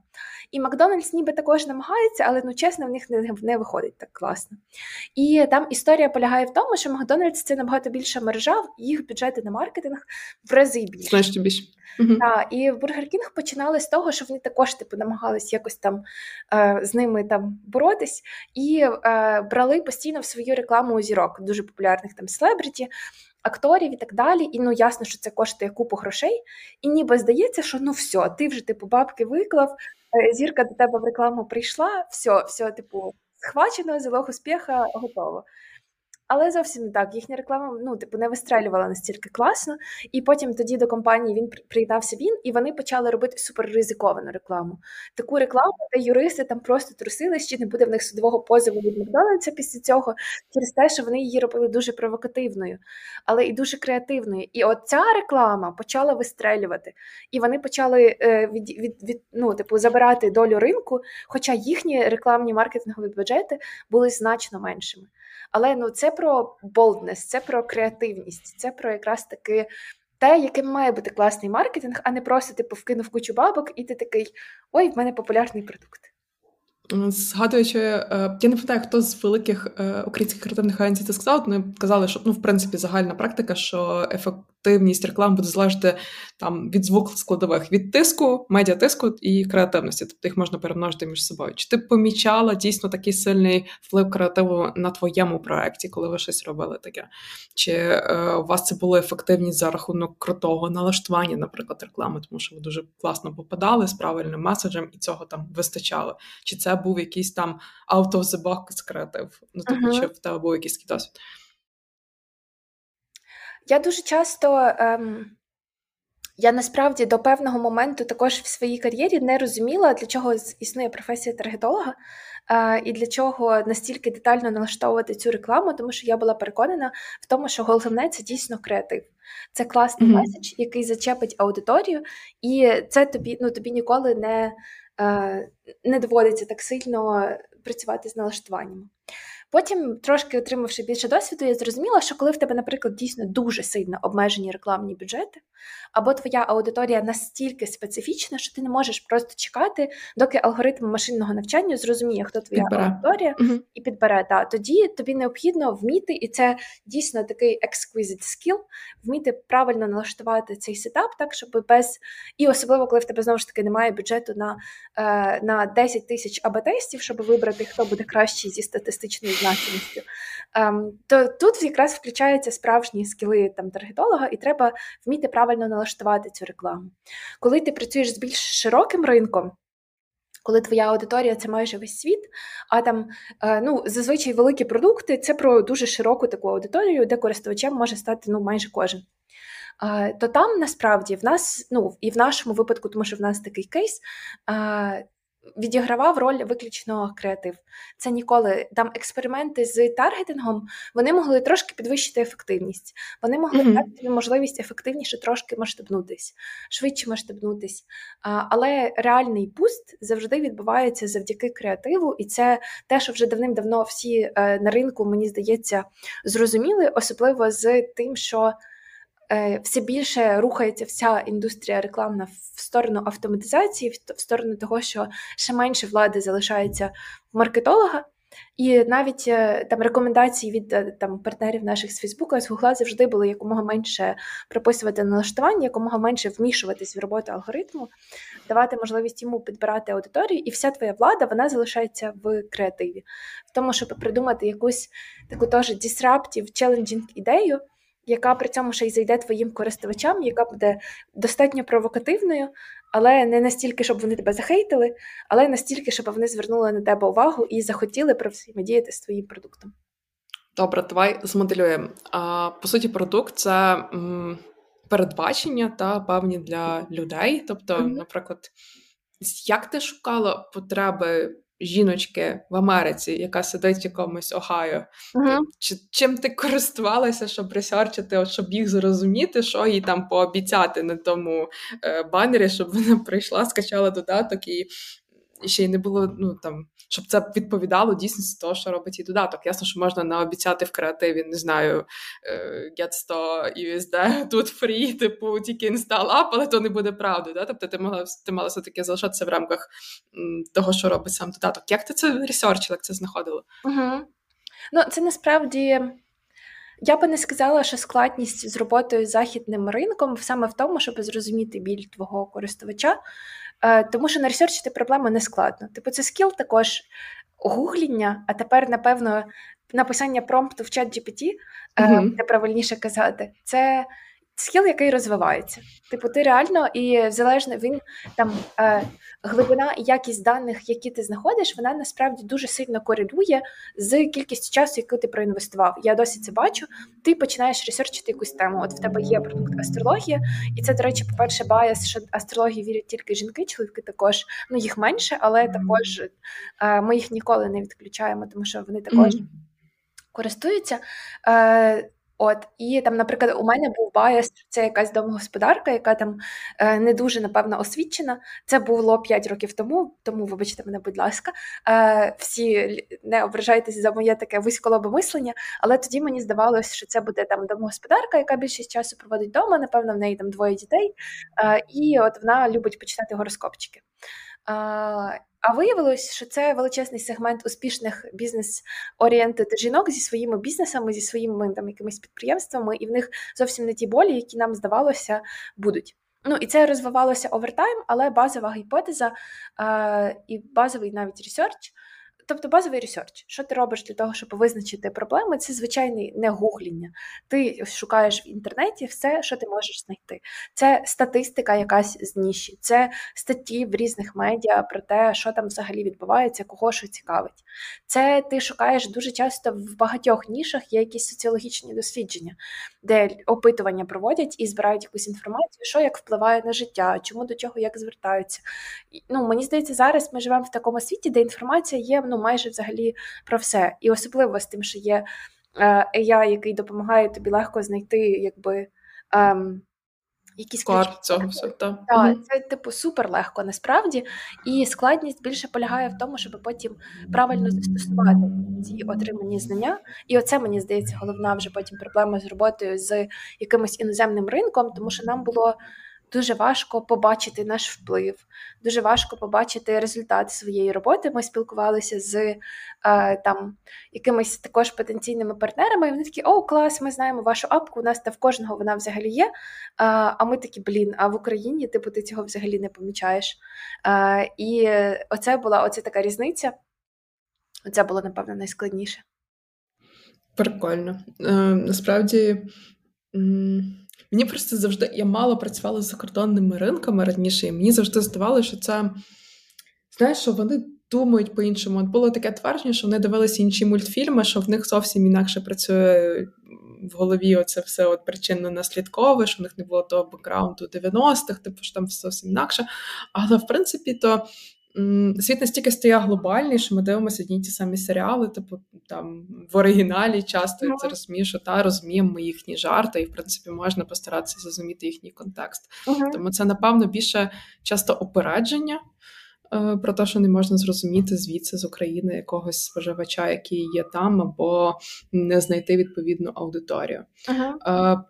І Макдональдс ніби також намагається, але, ну, чесно, в них не, не виходить так класно. І там історія полягає в тому, що Макдональдс – це набагато більша мережа, їх бюджети на маркетинг в рази більше. Значно більше. Так, і Бургер Кінг починали з того, що вони також, типу, намагались якось там з ними там боротись, і е, брали постійно в свою рекламу зірок, дуже популярних там селебриті, акторів і так далі, і ну ясно, що це коштує купу грошей, і ніби здається, що ну все, ти вже типу бабки виклав, е, зірка до тебе в рекламу прийшла, все, все типу схвачено, залог успіха, готово. Але зовсім не так. Їхня реклама, ну, типу, не вистрелювала настільки класно. І потім тоді до компанії він приєднався він, і вони почали робити суперризиковану рекламу. Таку рекламу, де юристи там просто трусились, чи не буде в них судового позову від Макдональдса після цього, через те, що вони її робили дуже провокативною, але і дуже креативною. І от ця реклама почала вистрелювати. І вони почали е, від, від, від, ну, типу, забирати долю ринку, хоча їхні рекламні маркетингові бюджети були значно меншими. Але, ну, це про boldness, це про креативність, це про якраз таки те, яким має бути класний маркетинг, а не просто типу вкинув кучу бабок і ти такий, ой, в мене популярний продукт. Згадуючи, я не пам'ятаю, хто з великих українських креативних агенцій це сказав, вони казали, що, ну, в принципі, загальна практика, що ефективність реклами буде залежати там від звук складових, від тиску, медіатиску і креативності, тобто їх можна перемножити між собою. Чи ти помічала дійсно такий сильний вплив креативу на твоєму проєкті, коли ви щось робили таке? Чи е, у вас це була ефективність за рахунок крутого налаштування, наприклад, реклами, тому що ви дуже класно попадали з правильним меседжем і цього там вистачало? Чи це був якийсь там out of the box креатив? Ну, тобто, uh-huh. Чи в тебе був якийсь досвід? Я дуже часто... Ем... Я насправді до певного моменту також в своїй кар'єрі не розуміла, для чого існує професія таргетолога і для чого настільки детально налаштовувати цю рекламу, тому що я була переконана в тому, що головне – це дійсно креатив. Це класний mm-hmm. меседж, який зачепить аудиторію, і це тобі, ну, тобі ніколи не, не доводиться так сильно працювати з налаштуваннями. Потім, трошки отримавши більше досвіду, я зрозуміла, що коли в тебе, наприклад, дійсно дуже сильно обмежені рекламні бюджети, або твоя аудиторія настільки специфічна, що ти не можеш просто чекати, доки алгоритм машинного навчання зрозуміє, хто твоя підбере. аудиторія угу. і підбере. Та, тоді тобі необхідно вміти, і це дійсно такий exquisite skill, вміти правильно налаштувати цей сетап, так, щоб без... І особливо, коли в тебе, знову ж таки, немає бюджету на, на десять тисяч АБ-тестів, щоб вибрати, хто буде кращий зі статистичної значимістю, um, то тут якраз включаються справжні скіли там таргетолога, і треба вміти правильно налаштувати цю рекламу. Коли ти працюєш з більш широким ринком, коли твоя аудиторія – це майже весь світ, а там, ну, зазвичай великі продукти – це про дуже широку таку аудиторію, де користувачем може стати, ну, майже кожен. То там, насправді, в нас, ну, і в нашому випадку, тому що в нас такий кейс – відігравав роль виключно креатив. Це ніколи. Там експерименти з таргетингом, вони могли трошки підвищити ефективність. Вони могли mm-hmm. дати можливість ефективніше трошки масштабнутись, швидше масштабнутись. А, але реальний буст завжди відбувається завдяки креативу, і це те, що вже давним-давно всі е, на ринку, мені здається, зрозуміли, особливо з тим, що все більше рухається вся індустрія рекламна в сторону автоматизації, в сторону того, що ще менше влади залишається в маркетолога. І навіть там рекомендації від там, партнерів наших з Фейсбука, з Гугла завжди були якомога менше прописувати налаштування, якомога менше вмішуватись в роботу алгоритму, давати можливість йому підбирати аудиторію, і вся твоя влада, вона залишається в креативі. В тому, щоб придумати якусь таку теж disruptive, challenging ідею, яка при цьому ще й зайде твоїм користувачам, яка буде достатньо провокативною, але не настільки, щоб вони тебе захейтили, але настільки, щоб вони звернули на тебе увагу і захотіли провзаємодіяти з твоїм продуктом. Добре, давай змоделюємо. А, по суті, продукт – це м, передбачення та певні для людей. Тобто, mm-hmm. наприклад, як ти шукала потреби жіночки в Америці, яка сидить в якомусь Огайо. Uh-huh. Чи, чим ти користувалася, щоб ресерчити, от, щоб їх зрозуміти, що їй там пообіцяти на тому е, банері, щоб вона прийшла, скачала додаток і, і ще й не було, ну, там, щоб це відповідало дійсності того, що робить її додаток. Ясно, що можна наобіцяти в креативі, не знаю, е, get сто ю ес ді, тут free, типу, тільки install app, але то не буде правди. Да? Тобто ти мала, ти мала все-таки залишатися в рамках м, того, що робить сам додаток. Як ти це ресерчила, як це знаходила? Угу. Ну, це насправді... Я би не сказала, що складність з роботою з західним ринком саме в тому, щоб зрозуміти біль твого користувача, тому що на ресерчити проблему не складно. Типу, це скіл також гугління, а тепер, напевно, написання промпту в ChatGPT, mm-hmm. де правильніше казати, це скіл, який розвивається. Типу, ти реально і залежно він там е, глибина і якість даних, які ти знаходиш, вона насправді дуже сильно корелює з кількістю часу, яку ти проінвестував. Я досі це бачу. Ти починаєш ресерчити якусь тему. От в тебе є продукт астрологія, і це, до речі, по-перше, байас, що астрології вірять тільки жінки, чоловіки також, ну їх менше, але також е, ми їх ніколи не відключаємо, тому що вони також mm-hmm. користуються. Е, От, і там, наприклад, у мене був байас, це якась домогосподарка, яка там е, не дуже, напевно, освічена. Це було п'ять років тому, тому, вибачте мене, будь ласка, е, всі не ображайтеся за моє таке вузьколобе мислення, але тоді мені здавалося, що це буде там домогосподарка, яка більшість часу проводить вдома, напевно, в неї там двоє дітей, е, і от вона любить почитати гороскопчики. Е, А виявилось, що це величезний сегмент успішних бізнес-орієнтованих жінок зі своїми бізнесами, зі своїми там якимись підприємствами, і в них зовсім не ті болі, які нам здавалося, будуть. Ну і це розвивалося овертайм, але базова гіпотеза е- і базовий навіть ресерч, тобто базовий ресерч, що ти робиш для того, щоб визначити проблеми, це звичайне не гугління. Ти шукаєш в інтернеті все, що ти можеш знайти. Це статистика якась з ніші, це статті в різних медіа про те, що там взагалі відбувається, кого що цікавить. Це ти шукаєш дуже часто в багатьох нішах є якісь соціологічні дослідження, де опитування проводять і збирають якусь інформацію, що як впливає на життя, чому до чого як звертаються. Ну, мені здається, зараз ми живемо в такому світі, де інформація є, ну, майже взагалі про все. І особливо з тим, що є ей ай, який допомагає тобі легко знайти якби, ем, якісь ключі. Цього все, так. Так, це типу супер легко насправді. І складність більше полягає в тому, щоб потім правильно застосувати ці отримані знання. І оце, мені здається, головна вже потім проблема з роботою з якимось іноземним ринком, тому що нам було дуже важко побачити наш вплив, дуже важко побачити результат своєї роботи. Ми спілкувалися з е, там, якимись також потенційними партнерами, і вони такі, о, клас, ми знаємо вашу апку, у нас та в кожного вона взагалі є, е, а ми такі, блін, а в Україні типу, ти цього взагалі не помічаєш. Е, і оце була оце така різниця. Оце було, напевно, найскладніше. Прикольно. Е, насправді... М- Мені просто завжди, я мало працювала з закордонними ринками раніше, і мені завжди здавалося, що це, знаєш, що вони думають по-іншому. От було таке твердження, що вони дивилися інші мультфільми, що в них зовсім інакше працює в голові оце все от причинно-наслідкове, що в них не було того бекграунду дев'яностих, типу, що там все зовсім інакше. Але, в принципі, то світ настільки стає глобальний, що ми дивимося одні ті самі серіали, типу там в оригіналі часто mm-hmm. це розумієш, та розуміємо ми їхні жарти, і в принципі можна постаратися зрозуміти їхній контекст. Mm-hmm. Тому це, напевно, більше часто опередження е, про те, що не можна зрозуміти звідси з України якогось споживача, який є там, або не знайти відповідну аудиторію. Mm-hmm. Е,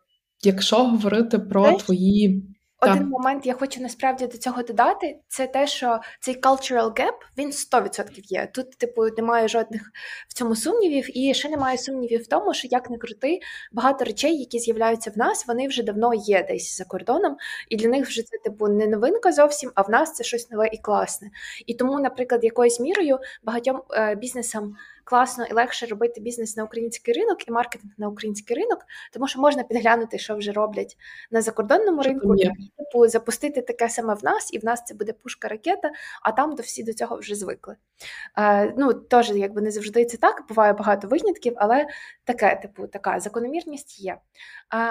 якщо говорити про mm-hmm. твої Один так. момент я хочу насправді до цього додати, це те, що цей cultural gap, він сто відсотків є. Тут, типу, немає жодних в цьому сумнівів, і ще немає сумнівів в тому, що, як не крути, багато речей, які з'являються в нас, вони вже давно є десь за кордоном, і для них вже це, типу, не новинка зовсім, а в нас це щось нове і класне. І тому, наприклад, якоюсь мірою багатьом е, бізнесам класно і легше робити бізнес на український ринок і маркетинг на український ринок, тому що можна підглянути, що вже роблять на закордонному що ринку, і, типу, запустити таке саме в нас, і в нас це буде пушка-ракета, а там до всі до цього вже звикли. Е, ну, теж, якби не завжди це так, буває багато винятків, але таке, типу, така закономірність є. Е,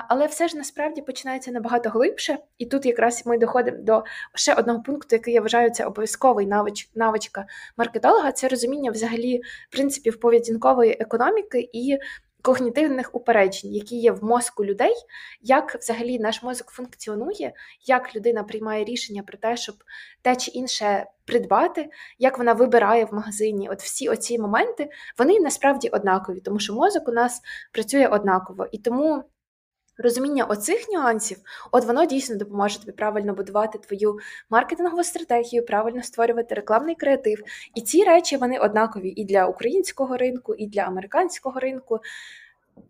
але все ж насправді починається набагато глибше, і тут якраз ми доходимо до ще одного пункту, який я вважаю, це обов'язковий навич, навичка маркетолога, це розуміння взагалі, в принципі, поведінкової економіки і когнітивних упереджень, які є в мозку людей, як взагалі наш мозок функціонує, як людина приймає рішення про те, щоб те чи інше придбати, як вона вибирає в магазині. От всі оці моменти, вони насправді однакові, тому що мозок у нас працює однаково. І тому розуміння оцих нюансів, от воно дійсно допоможе тобі правильно будувати твою маркетингову стратегію, правильно створювати рекламний креатив. І ці речі, вони однакові і для українського ринку, і для американського ринку.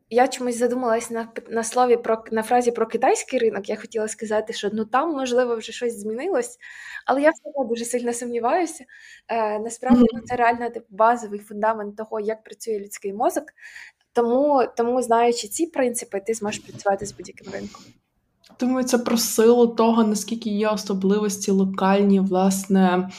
Я чомусь задумалась на, на слові про на фразі про китайський ринок. Я хотіла сказати, що ну там, можливо, вже щось змінилось, але я все одно дуже сильно сумніваюся. Е, насправді, mm-hmm. це реально тип, базовий фундамент того, як працює людський мозок. Тому, тому, знаючи ці принципи, ти зможеш працювати з будь-яким ринком. Думаю, це про силу того, наскільки є особливості локальні, власне,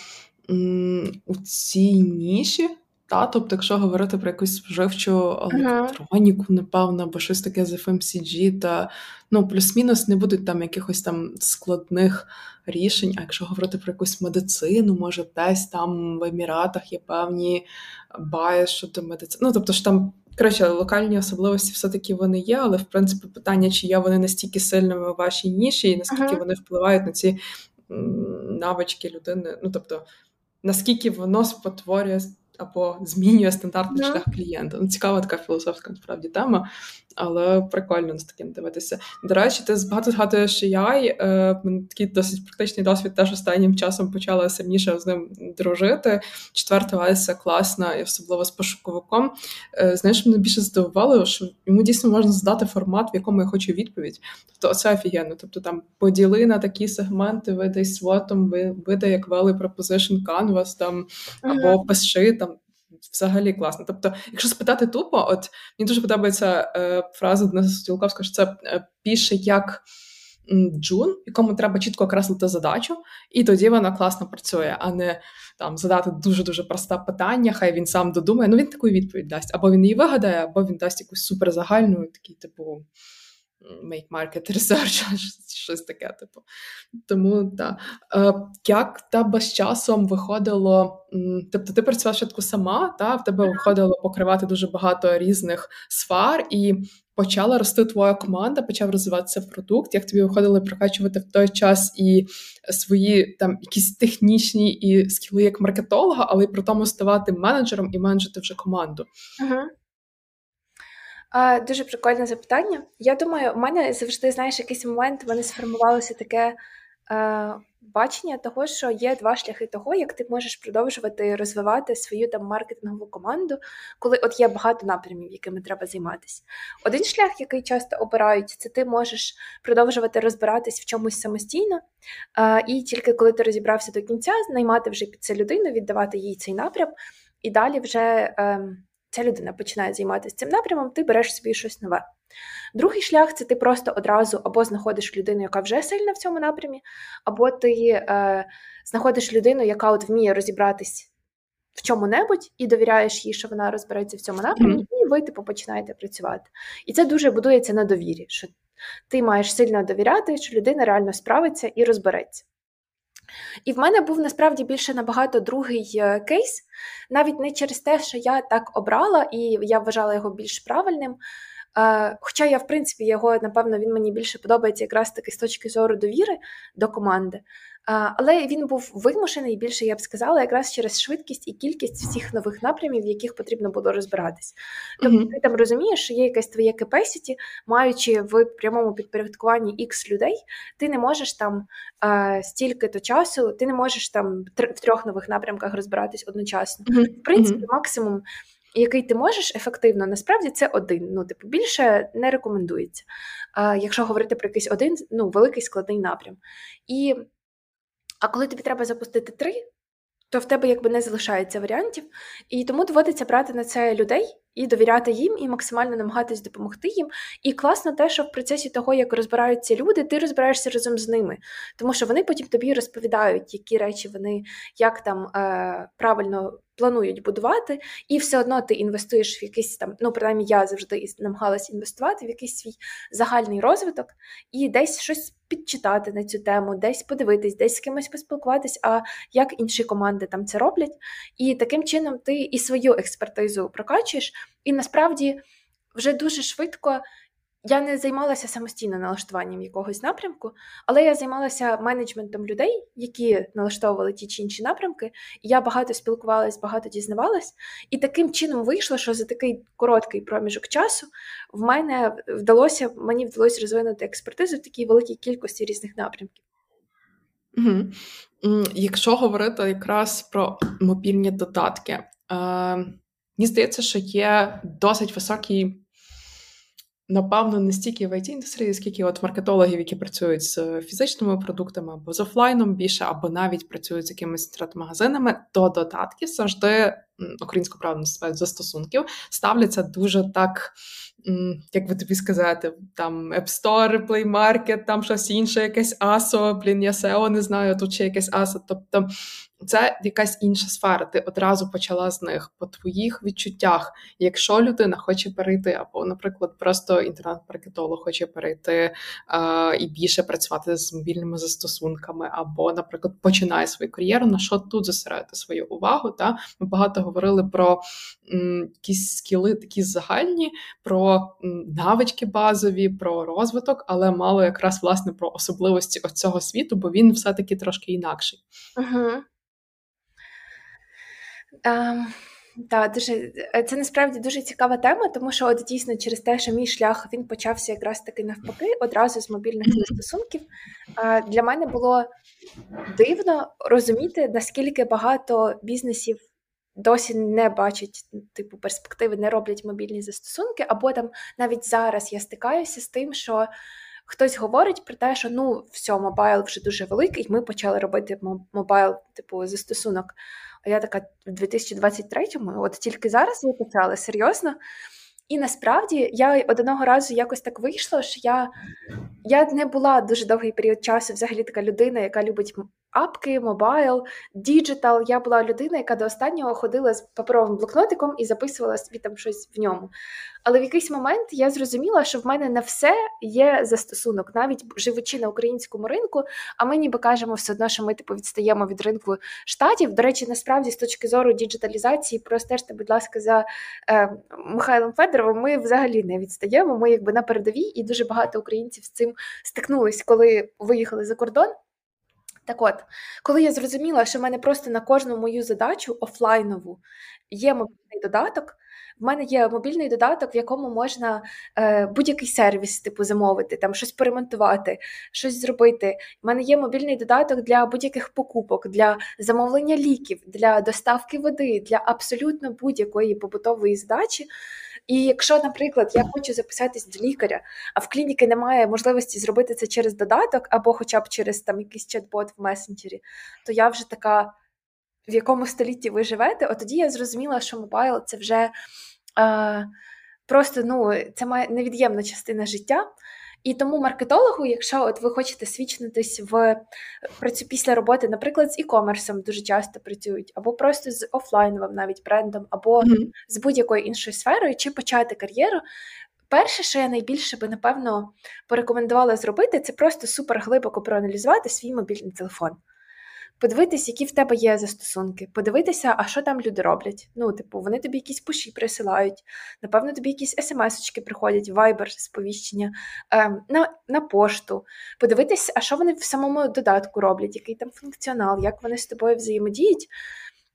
у цій ніші. Та, тобто, якщо говорити про якусь споживчу електроніку, uh-huh. напевно, або щось таке з еф ем сі джі, та, ну, плюс-мінус не будуть там якихось там складних рішень. А якщо говорити про якусь медицину, може, десь там в Еміратах є певні баї щодо медицини. Ну, тобто, що там коротше, локальні особливості все-таки вони є, але, в принципі, питання, чи є вони настільки сильними в вашій ніші, і наскільки uh-huh. вони впливають на ці навички людини, ну, тобто, наскільки воно спотворює або змінює стандартний yeah. шлях клієнта. Ну, цікава така філософська, насправді, тема, але прикольно з таким дивитися. До речі, ти багато згадуєш ей ай, е, такий досить практичний досвід теж останнім часом почала сильніше з ним дружити. Четверта версія класна, і особливо з пошуковиком. Е, знаєш, мене більше здивувало, що йому дійсно можна задати формат, в якому я хочу відповідь. Тобто це офігенно. Тобто там поділи на такі сегменти, видай свотом, видай як value proposition canvas, там, yeah. або пиши, там, взагалі класно. Тобто, якщо спитати тупо, от мені дуже подобається е, фраза Дениса Сутілковського, що це е, пише як джун, якому треба чітко окреслити задачу, і тоді вона класно працює, а не там задати дуже-дуже просте питання, хай він сам додумає, ну він таку відповідь дасть. Або він її вигадає, або він дасть якусь суперзагальну, такий, типу, make market research, щось таке, типу. Тому, так. Е, як тебе з часом виходило, тобто ти працювала спочатку сама, та, в тебе виходило покривати дуже багато різних сфер, і почала рости твоя команда, почав розвиватися продукт, як тобі виходило прокачувати в той час і свої там якісь технічні і скіли як маркетолога, але й при тому ставати менеджером і менеджити вже команду? Uh-huh. Дуже прикольне запитання. Я думаю, у мене завжди, знаєш, якийсь момент, у мене сформувалося таке е, бачення того, що є два шляхи того, як ти можеш продовжувати розвивати свою там маркетингову команду, коли от є багато напрямів, якими треба займатися. Один шлях, який часто обирають, це ти можеш продовжувати розбиратись в чомусь самостійно, е, і тільки коли ти розібрався до кінця, наймати вже під це людину, віддавати їй цей напрям, і далі вже... Е, ця людина починає займатися цим напрямом, ти береш собі щось нове. Другий шлях – це ти просто одразу або знаходиш людину, яка вже сильна в цьому напрямі, або ти е, знаходиш людину, яка от вміє розібратись в чому-небудь, і довіряєш їй, що вона розбереться в цьому напрямі, mm-hmm. і ви, типу, починаєте працювати. І це дуже будується на довірі, що ти маєш сильно довіряти, що людина реально справиться і розбереться. І в мене був насправді більше набагато другий кейс, навіть не через те, що я так обрала, і я вважала його більш правильним. Хоча я, в принципі, його, напевно, він мені більше подобається якраз таки з точки зору довіри до команди. Але він був вимушений, більше, я б сказала, якраз через швидкість і кількість всіх нових напрямів, в яких потрібно було розбиратись. Тобто mm-hmm. ти там розумієш, що є якесь твоє capacity, маючи в прямому підпорядкуванні X людей, ти не можеш там е, стільки-то часу, ти не можеш там тр- в трьох нових напрямках розбиратись одночасно. Mm-hmm. В принципі, mm-hmm. максимум, який ти можеш ефективно, насправді це один. Ну, типу, більше не рекомендується. Е, якщо говорити про якийсь один, ну, великий складний напрям. І А коли тобі треба запустити три, то в тебе якби не залишається варіантів. І тому доводиться брати на це людей і довіряти їм, і максимально намагатись допомогти їм. І класно те, що в процесі того, як розбираються люди, ти розбираєшся разом з ними. Тому що вони потім тобі розповідають, які речі вони, як там е- правильно планують будувати, і все одно ти інвестуєш в якийсь там, ну, принаймні я завжди намагалась інвестувати в якийсь свій загальний розвиток і десь щось підчитати на цю тему, десь подивитись, десь з кимось поспілкуватись, а як інші команди там це роблять. І таким чином ти і свою експертизу прокачуєш, і насправді вже дуже швидко. Я не займалася самостійно налаштуванням якогось напрямку, але я займалася менеджментом людей, які налаштовували ті чи інші напрямки. І я багато спілкувалась, багато дізнавалась. І таким чином вийшло, що за такий короткий проміжок часу в мене вдалося, мені вдалося розвинути експертизу в такій великій кількості різних напрямків. Угу. Якщо говорити якраз про мобільні додатки, е, мені здається, що є досить високий, напевно, не стільки в ай ті-індустрії, скільки от маркетологів, які працюють з фізичними продуктами або з офлайном більше, або навіть працюють з якимись інтернет-магазинами, до додатків завжди, українською правильно називають, застосунків, ставляться дуже так, як би тобі сказати, там App Store, Play Market, там щось інше, якесь ей ес о, блін, я ес і о не знаю, тут ще якесь ей ес о, тобто це якась інша сфера, ти одразу почала з них. По твоїх відчуттях, якщо людина хоче перейти, або, наприклад, просто інтернет-маркетолог хоче перейти е- і більше працювати з мобільними застосунками, або, наприклад, починає свою кар'єру, на що тут зосередити свою увагу? Та? Ми багато говорили про м- якісь скіли такі загальні, про м- навички базові, про розвиток, але мало якраз, власне, про особливості цього світу, бо він все-таки трошки інакший. Uh-huh. Um, да, дуже, це насправді дуже цікава тема, тому що от дійсно через те, що мій шлях, він почався якраз таки навпаки, одразу з мобільних застосунків. Uh, для мене було дивно розуміти, наскільки багато бізнесів досі не бачать, типу, перспективи, не роблять мобільні застосунки, або там навіть зараз я стикаюся з тим, що хтось говорить про те, що ну, все, мобайл вже дуже великий, ми почали робити мобайл, типу, застосунок. А я така, в дві тисячі двадцять третьому, от тільки зараз я почала, серйозно. І насправді, я одного разу якось так вийшло, що я, я не була дуже довгий період часу взагалі така людина, яка любить апки, мобайл, діджитал. Я була людина, яка до останнього ходила з паперовим блокнотиком і записувала собі там щось в ньому. Але в якийсь момент я зрозуміла, що в мене на все є застосунок, навіть живучи на українському ринку, а ми ніби кажемо все одно, що ми типу відстаємо від ринку Штатів. До речі, насправді, з точки зору діджиталізації, простежте, будь ласка, за е, Михайлом Федоровим, ми взагалі не відстаємо, ми якби на передовій, і дуже багато українців з цим стикнулись, коли виїхали за кордон. Так от, коли я зрозуміла, що в мене просто на кожну мою задачу офлайнову є мобільний додаток, в мене є мобільний додаток, в якому можна е, будь-який сервіс типу замовити, там щось поремонтувати, щось зробити. В мене є мобільний додаток для будь-яких покупок, для замовлення ліків, для доставки води, для абсолютно будь-якої побутової задачі. І якщо, наприклад, я хочу записатись до лікаря, а в клініки немає можливості зробити це через додаток або хоча б через там якийсь чат-бот в месенджері, то я вже така, в якому столітті ви живете, от тоді я зрозуміла, що мобайл – це вже е, просто, ну, це має невід'ємна частина життя. І тому маркетологу, якщо от ви хочете свідчитись в працю після роботи, наприклад, з e-commerce дуже часто працюють, або просто з офлайновим навіть брендом, або mm-hmm. з будь-якою іншою сферою, чи почати кар'єру, перше, що я найбільше би, напевно, порекомендувала зробити, це просто суперглибоко проаналізувати свій мобільний телефон. подивитись, які в тебе є застосунки, подивитися, а що там люди роблять. Ну, типу, вони тобі якісь пуші присилають, напевно, тобі якісь смс-очки приходять, вайбер, сповіщення, ем, на, на пошту. Подивитись, а що вони в самому додатку роблять, який там функціонал, як вони з тобою взаємодіють.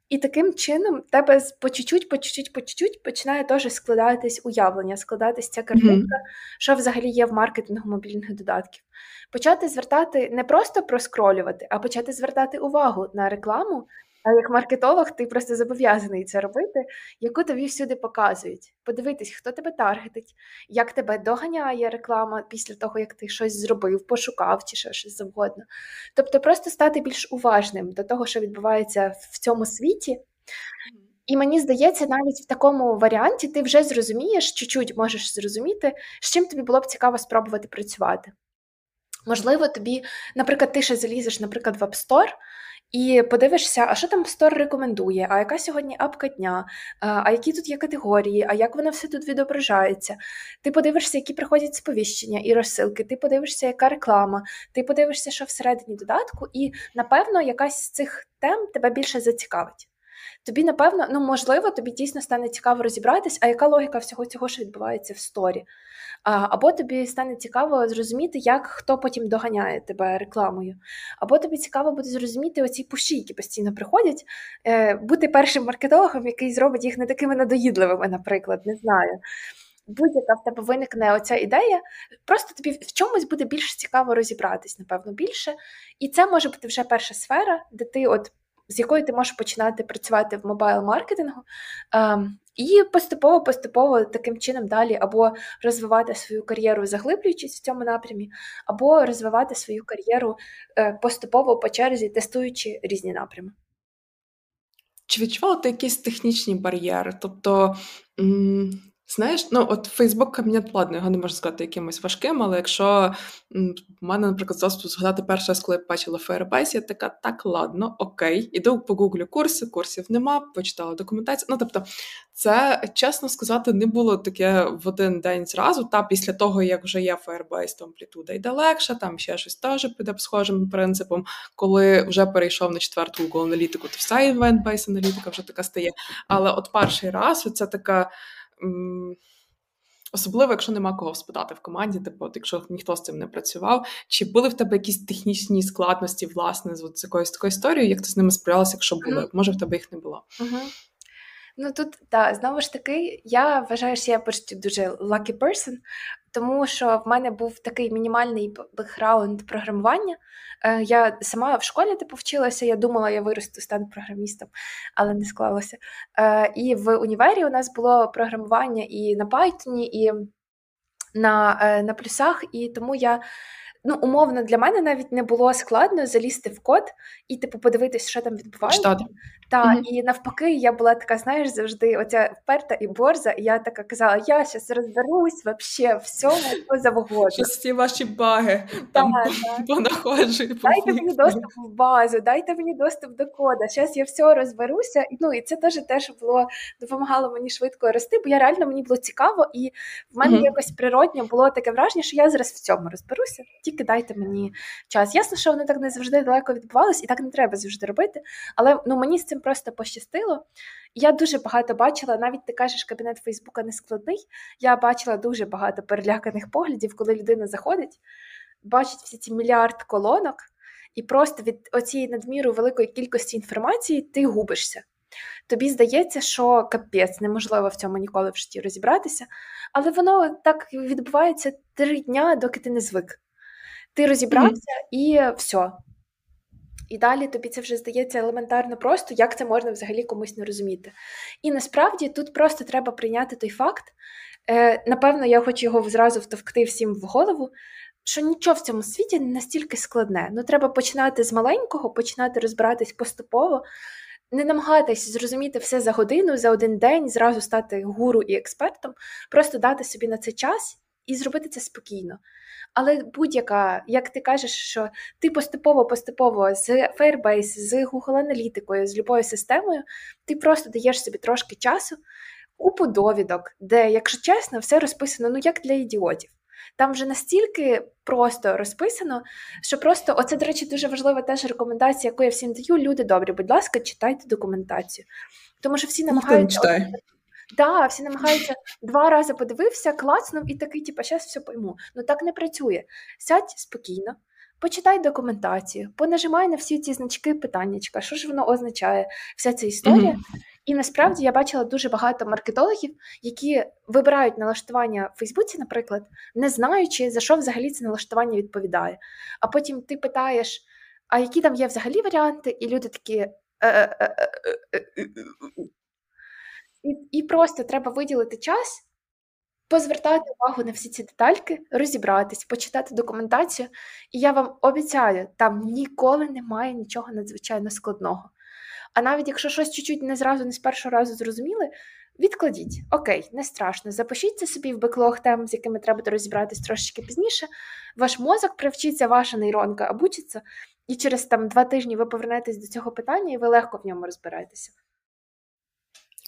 І таким чином тебе по чуть-чуть, по чуть-чуть, по чуть-чуть починає теж складатись уявлення, складатись ця картинка, mm-hmm. що взагалі є в маркетингу мобільних додатків. Почати звертати, не просто проскролювати, а почати звертати увагу на рекламу. А як маркетолог ти просто зобов'язаний це робити, яку тобі всюди показують. Подивитись, хто тебе таргетить, як тебе доганяє реклама після того, як ти щось зробив, пошукав чи ще щось завгодно. Тобто просто стати більш уважним до того, що відбувається в цьому світі. І мені здається, навіть в такому варіанті ти вже зрозумієш, чуть-чуть можеш зрозуміти, з чим тобі було б цікаво спробувати працювати. Можливо, тобі, наприклад, ти ще залізеш, наприклад, в App Store, і подивишся, а що там Store рекомендує, а яка сьогодні апка дня, а які тут є категорії, а як воно все тут відображається. Ти подивишся, які приходять сповіщення і розсилки, ти подивишся, яка реклама, ти подивишся, що всередині додатку, і, напевно, якась з цих тем тебе більше зацікавить. Тобі, напевно, ну, можливо, тобі дійсно стане цікаво розібратись, а яка логіка всього цього, що відбувається в сторі. А, або тобі стане цікаво зрозуміти, як хто потім доганяє тебе рекламою. Або тобі цікаво буде зрозуміти оці пуші, які постійно приходять, е, бути першим маркетологом, який зробить їх не такими надоїдливими, наприклад, не знаю. Будь-яка в тебе виникне оця ідея, просто тобі в чомусь буде більш цікаво розібратись, напевно, більше. І це може бути вже перша сфера, де ти от з якою ти можеш починати працювати в мобайл-маркетингу, ем, і поступово-поступово таким чином далі або розвивати свою кар'єру, заглиблюючись в цьому напрямі, або розвивати свою кар'єру е, поступово по черзі, тестуючи різні напрями. Чи відчувала ти якісь технічні бар'єри? Тобто, м- знаєш, ну от Facebook кабінет платний, його не можна сказати якимось важким, але якщо м- в мене, наприклад, заступ згадати перший раз, коли я бачила Firebase, я така, так, ладно, окей, іду погуглю курси, курсів нема, почитала документацію. Ну, тобто, це, чесно сказати, не було таке в один день зразу, та після того, як вже є Firebase, то амплітуда йде легше, там ще щось теж піде схожим принципом. Коли вже перейшов на четверту Google аналітику, то вся event-based аналітика вже така стає. Але от перший раз це така. Особливо, якщо нема кого спитати в команді, типу, якщо ніхто з цим не працював, чи були в тебе якісь технічні складності, власне, з, з якоюсь такою історією, як ти з ними справлялася, якщо були? Mm-hmm. Може, в тебе їх не було? Mm-hmm. Ну, тут, так, знову ж таки, я вважаю, що я почти дуже lucky person, тому що в мене був такий мінімальний бекграунд програмування. Я сама в школі типу вчилася, я думала, я виросту, стану програмістом, але не склалося. І в універі у нас було програмування і на Python, і на, на плюсах, і тому я... Ну, умовно, для мене навіть не було складно залізти в код і, типу, подивитись, що там відбувається. Та, mm-hmm. І навпаки, я була така, знаєш, завжди оця вперта і борза, і я така казала, я щас розберусь вообще в всьому, що завгодно. Щас ці ваші баги, там понаходжу. Дайте мені доступ в базу, дайте мені доступ до кода, щас я все розберуся. Ну, і це теж те, що було, допомагало мені швидко рости, бо я реально, мені було цікаво, і в мене mm-hmm. якось природньо було таке враження, що я зараз в цьому розберуся. Кидайте мені час. Ясно, що воно так не завжди далеко відбувалось, і так не треба завжди робити, але ну, мені з цим просто пощастило. Я дуже багато бачила, навіть ти кажеш, кабінет Фейсбука не складний, я бачила дуже багато переляканих поглядів, коли людина заходить, бачить всі ці мільярд колонок, і просто від оцієї надміру великої кількості інформації ти губишся. Тобі здається, що капець, неможливо в цьому ніколи в житті розібратися, але воно так відбувається три дня, доки ти не звик. Ти розібрався mm-hmm. і все. І далі тобі це вже здається елементарно просто, як це можна взагалі комусь не розуміти. І насправді тут просто треба прийняти той факт, е, напевно, я хочу його зразу втовкти всім в голову, що нічого в цьому світі не настільки складне. Ну, треба починати з маленького, починати розбиратись поступово, не намагатись зрозуміти все за годину, за один день, зразу стати гуру і експертом, просто дати собі на це час і зробити це спокійно. Але будь-яка, як ти кажеш, що ти поступово-поступово з Firebase, з Google аналітикою, з любою системою, ти просто даєш собі трошки часу, купу довідок, де, якщо чесно, все розписано, ну, як для ідіотів. Там вже настільки просто розписано, що просто, оце, до речі, дуже важлива теж рекомендація, яку я всім даю. Люди добрі, будь ласка, читайте документацію. Тому що всі намагаються... Да, всі намагаються, два рази подивився, класнув і такий, типу, щас все пойму. Ну так не працює. Сядь спокійно, почитай документацію, понажимай на всі ці значки питаннячка, що ж воно означає, вся ця історія. Mm-hmm. І насправді я бачила дуже багато маркетологів, які вибирають налаштування в Фейсбуці, наприклад, не знаючи, за що взагалі це налаштування відповідає. А потім ти питаєш, а які там є взагалі варіанти, і люди такі... І, і просто треба виділити час, позвертати увагу на всі ці детальки, розібратись, почитати документацію. І я вам обіцяю, там ніколи немає нічого надзвичайно складного. А навіть якщо щось чуть-чуть не зразу, не з першого разу зрозуміли, відкладіть. Окей, не страшно. Запишіть це собі в беклог тем, з якими треба розібратись трошечки пізніше. Ваш мозок привчиться, ваша нейронка обучиться, і через там два тижні ви повернетесь до цього питання, і ви легко в ньому розбираєтеся.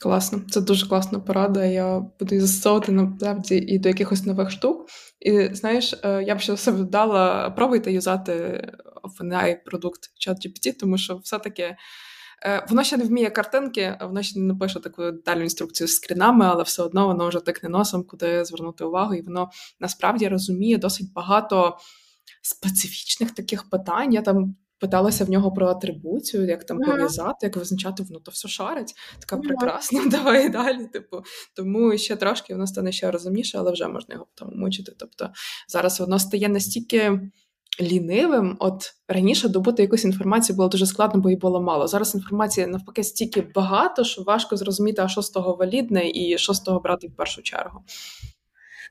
Класно. Це дуже класна порада. Я буду застосовувати, насправді, і до якихось нових штук. І, знаєш, я б ще себе додала, пробуйте юзати OpenAI продукт ChatGPT, тому що все-таки воно ще не вміє картинки, воно ще не напише таку детальну інструкцію з скрінами, але все одно воно вже тикне носом, куди звернути увагу, і воно насправді розуміє досить багато специфічних таких питань. Я там питалася в нього про атрибуцію, як там пов'язати, як визначати, воно то все шарить. Така прекрасна, давай далі. Типу, тому ще трошки воно стане ще розумніше, але вже можна його там мучити. Тобто зараз воно стає настільки лінивим. От раніше добути якусь інформацію було дуже складно, бо її було мало. Зараз інформації навпаки стільки багато, що важко зрозуміти, а що з того валідне і що з того брати в першу чергу.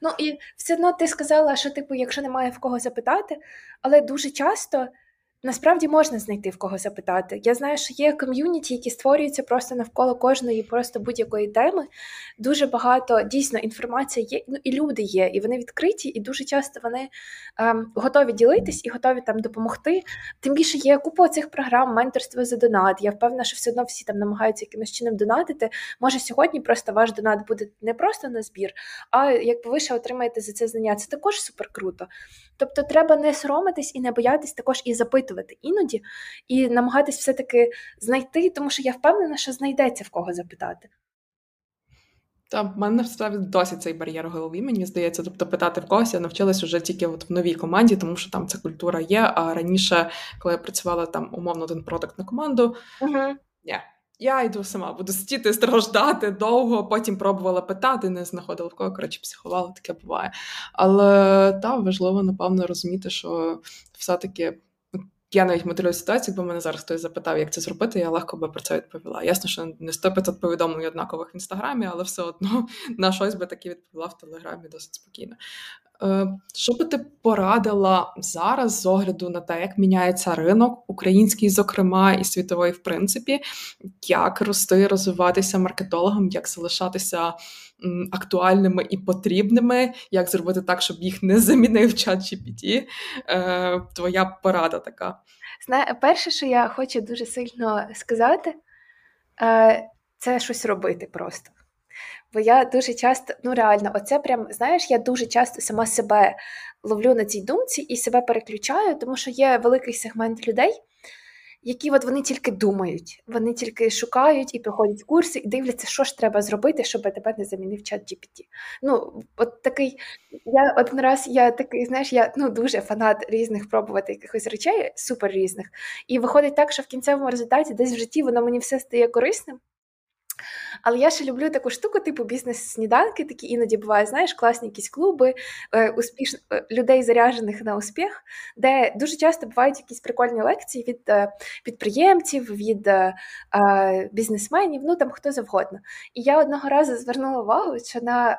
Ну і все одно ти сказала, що типу, якщо немає в кого запитати, але дуже часто. Насправді можна знайти, в кого запитати. Я знаю, що є ком'юніті, які створюються просто навколо кожної, просто будь-якої теми. Дуже багато, дійсно, інформації є, ну і люди є, і вони відкриті, і дуже часто вони ем, готові ділитись і готові там допомогти. Тим більше є купа цих програм, менторство за донат. Я впевнена, що все одно всі там намагаються якимось чином донатити. Може, сьогодні просто ваш донат буде не просто на збір, а якби ви ще отримаєте за це знання. Це також супер круто. Тобто треба не соромитись і не боятись також і запитувати іноді, і намагатись все-таки знайти, тому що я впевнена, що знайдеться в кого запитати. Та, в мене насправді досі цей бар'єр у голові, мені здається. Тобто питати в когось я навчилась вже тільки от в новій команді, тому що там ця культура є, а раніше, коли я працювала там умовно один продакт на команду, угу. Ні. Я йду сама, буду сидіти, страждати довго, потім пробувала питати, не знаходила в кого, коротше, психувала, таке буває. Але, та, важливо, напевно, розуміти, що все-таки я навіть моделюю ситуацію, бо мене зараз хтось запитав, як це зробити, я легко би про це відповіла. Ясно, що не сто відсотків повідомлень однакових в Інстаграмі, але все одно на щось би таки відповіла в Телеграмі досить спокійно. Що би ти порадила зараз з огляду на те, як міняється ринок, український, зокрема, і світовий, в принципі, як рости, розвиватися маркетологом, як залишатися актуальними і потрібними, як зробити так, щоб їх не замінив ChatGPT? Твоя порада така. Знає, перше, що я хочу дуже сильно сказати, це щось робити просто. Бо я дуже часто, ну реально, оце прям, знаєш, я дуже часто сама себе ловлю на цій думці і себе переключаю, тому що є великий сегмент людей, які от вони тільки думають, вони тільки шукають і проходять курси, і дивляться, що ж треба зробити, щоб тебе не замінив ChatGPT. Ну, от такий, я один раз, я такий, знаєш, я ну, дуже фанат різних пробувати якихось речей, супер різних, і виходить так, що в кінцевому результаті десь в житті воно мені все стає корисним. Але я ще люблю таку штуку, типу бізнес-сніданки, такі іноді бувають, знаєш, класні якісь клуби, успіш... людей, заряджених на успіх, де дуже часто бувають якісь прикольні лекції від підприємців, від бізнесменів, ну там хто завгодно. І я одного разу звернула увагу, що на,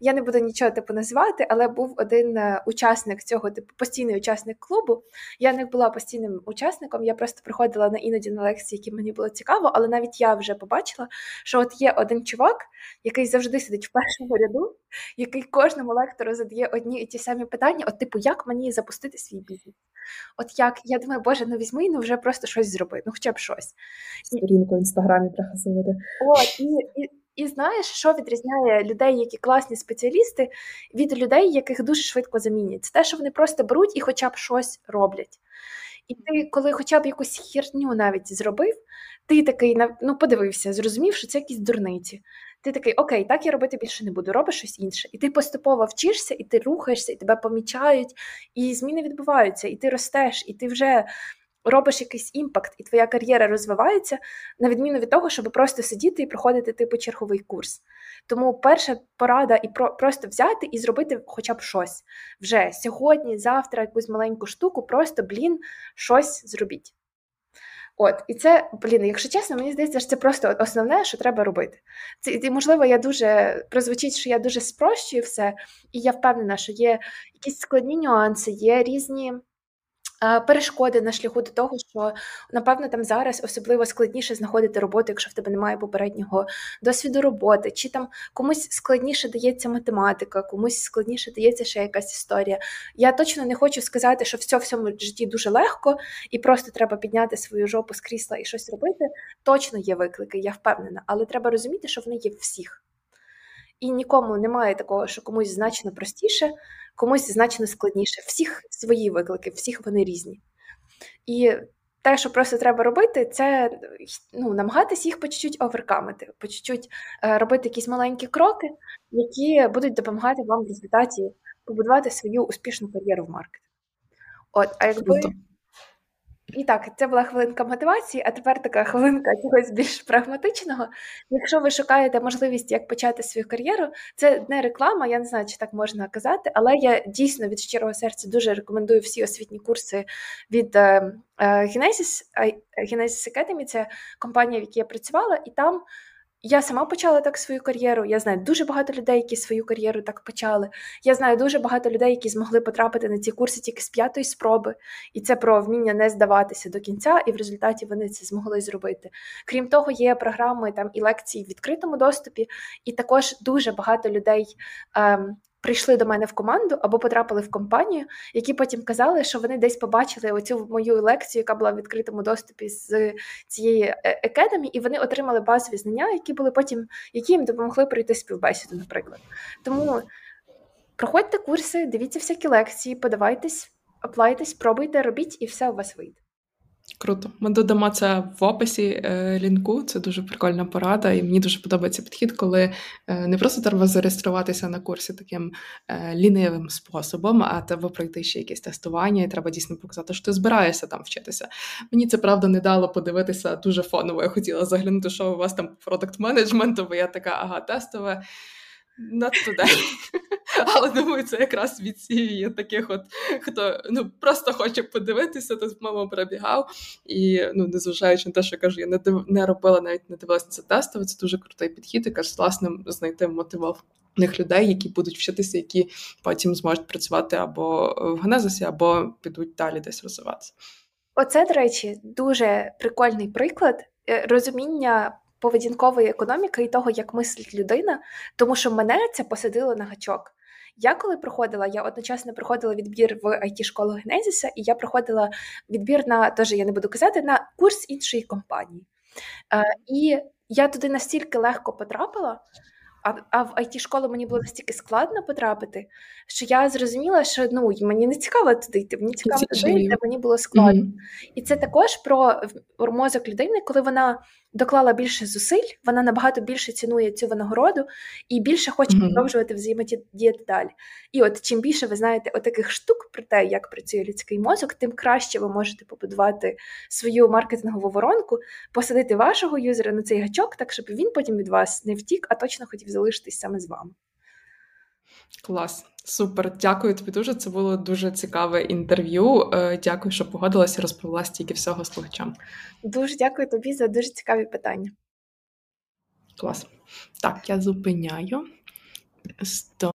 я не буду нічого типу називати, але був один учасник цього, типу постійний учасник клубу. Я не була постійним учасником, я просто приходила на іноді на лекції, які мені було цікаво, але навіть я вже побачила, що от є один чувак, який завжди сидить в першому ряду, який кожному лектору задає одні і ті самі питання, от типу, як мені запустити свій бізнес? От як? Я думаю, боже, ну візьми, ну вже просто щось зроби, ну хоча б щось. Сторінку в Інстаграмі прихистити. От, і, і І знаєш, що відрізняє людей, які класні спеціалісти, від людей, яких дуже швидко замінять? Це те, що вони просто беруть і хоча б щось роблять. І ти, коли хоча б якусь херню навіть зробив, ти такий, ну, подивився, зрозумів, що це якісь дурниці. Ти такий, окей, так я робити більше не буду, робиш щось інше. І ти поступово вчишся, і ти рухаєшся, і тебе помічають, і зміни відбуваються, і ти ростеш, і ти вже робиш якийсь імпакт, і твоя кар'єра розвивається, на відміну від того, щоб просто сидіти і проходити типу черговий курс. Тому перша порада і про, просто взяти і зробити хоча б щось. Вже сьогодні, завтра якусь маленьку штуку, просто, блін, щось зробіть. От, і це, блін, якщо чесно, мені здається, що це просто основне, що треба робити. Це, і, можливо, я дуже, прозвучить, що я дуже спрощую все, і я впевнена, що є якісь складні нюанси, є різні перешкоди на шляху до того, що, напевно, там зараз особливо складніше знаходити роботу, якщо в тебе немає попереднього досвіду роботи, чи там комусь складніше дається математика, комусь складніше дається ще якась історія. Я точно не хочу сказати, що все в цьому житті дуже легко і просто треба підняти свою жопу з крісла і щось робити. Точно є виклики, я впевнена, але треба розуміти, що вони є в всіх. І нікому немає такого, що комусь значно простіше, комусь значно складніше. Всіх свої виклики, всіх вони різні. І те, що просто треба робити, це ну, намагатись їх по чуть-чуть оверкамити, по чуть-чуть робити якісь маленькі кроки, які будуть допомагати вам в результаті побудувати свою успішну кар'єру в маркетингу. От, а якби... І так, це була хвилинка мотивації, а тепер така хвилинка чогось більш прагматичного. Якщо ви шукаєте можливість, як почати свою кар'єру, це не реклама, я не знаю, чи так можна казати, але я дійсно від щирого серця дуже рекомендую всі освітні курси від Genesis, Genesis Academy, це компанія, в якій я працювала, і там я сама почала так свою кар'єру, я знаю дуже багато людей, які свою кар'єру так почали. Я знаю дуже багато людей, які змогли потрапити на ці курси тільки з п'ятої спроби. І це про вміння не здаватися до кінця, і в результаті вони це змогли зробити. Крім того, є програми там, і лекції в відкритому доступі, і також дуже багато людей ем, прийшли до мене в команду або потрапили в компанію, які потім казали, що вони десь побачили оцю мою лекцію, яка була в відкритому доступі з цієї Academy, і вони отримали базові знання, які були потім, які їм допомогли пройти співбесіду, наприклад. Тому проходьте курси, дивіться всякі лекції, подавайтесь, аплайтесь, пробуйте, робіть, і все у вас вийде. Круто. Ми додамо це в описі е, лінку, це дуже прикольна порада, і мені дуже подобається підхід, коли е, не просто треба зареєструватися на курсі таким е, лінивим способом, а треба пройти ще якесь тестування, і треба дійсно показати, що ти збираєшся там вчитися. Мені це, правда, не дало подивитися дуже фоново, я хотіла заглянути, що у вас там по продакт-менеджменту, бо я така, ага, тестове, not today. Але, думаю, це якраз відсіює таких от, хто ну, просто хоче подивитися, тут мама пробігав. І, ну, незважаючи на те, що я кажу, я не, див... не робила, навіть не дивилася на це тестове, це дуже крутий підхід, і, кажу, власне, знайти мотивованих людей, які будуть вчитися, які потім зможуть працювати або в Генезисі, або підуть далі десь розвиватися. Оце, до речі, дуже прикольний приклад розуміння поведінкової економіки і того, як мислить людина, тому що мене це посадило на гачок. Я коли проходила, я одночасно проходила відбір в ай ті-школу Генезіса, і я проходила відбір на, теж я не буду казати, на курс іншої компанії. Е, і я туди настільки легко потрапила, а, а в ай ті-школу мені було настільки складно потрапити, що я зрозуміла, що ну, мені не цікаво туди йти, мені цікаво туди йти, мені було складно. Mm-hmm. І це також про мозок людини, коли вона доклала більше зусиль, вона набагато більше цінує цю винагороду і більше хоче mm-hmm. продовжувати взаємодіяти далі. І от чим більше ви знаєте отаких штук про те, як працює людський мозок, тим краще ви можете побудувати свою маркетингову воронку, посадити вашого юзера на цей гачок, так, щоб він потім від вас не втік, а точно хотів залишитись саме з вами. Клас. Супер, дякую тобі дуже. Це було дуже цікаве інтерв'ю. Дякую, що погодилася і розповіла стільки всього слухачам. Дуже дякую тобі за дуже цікаві питання. Клас. Так, я зупиняю.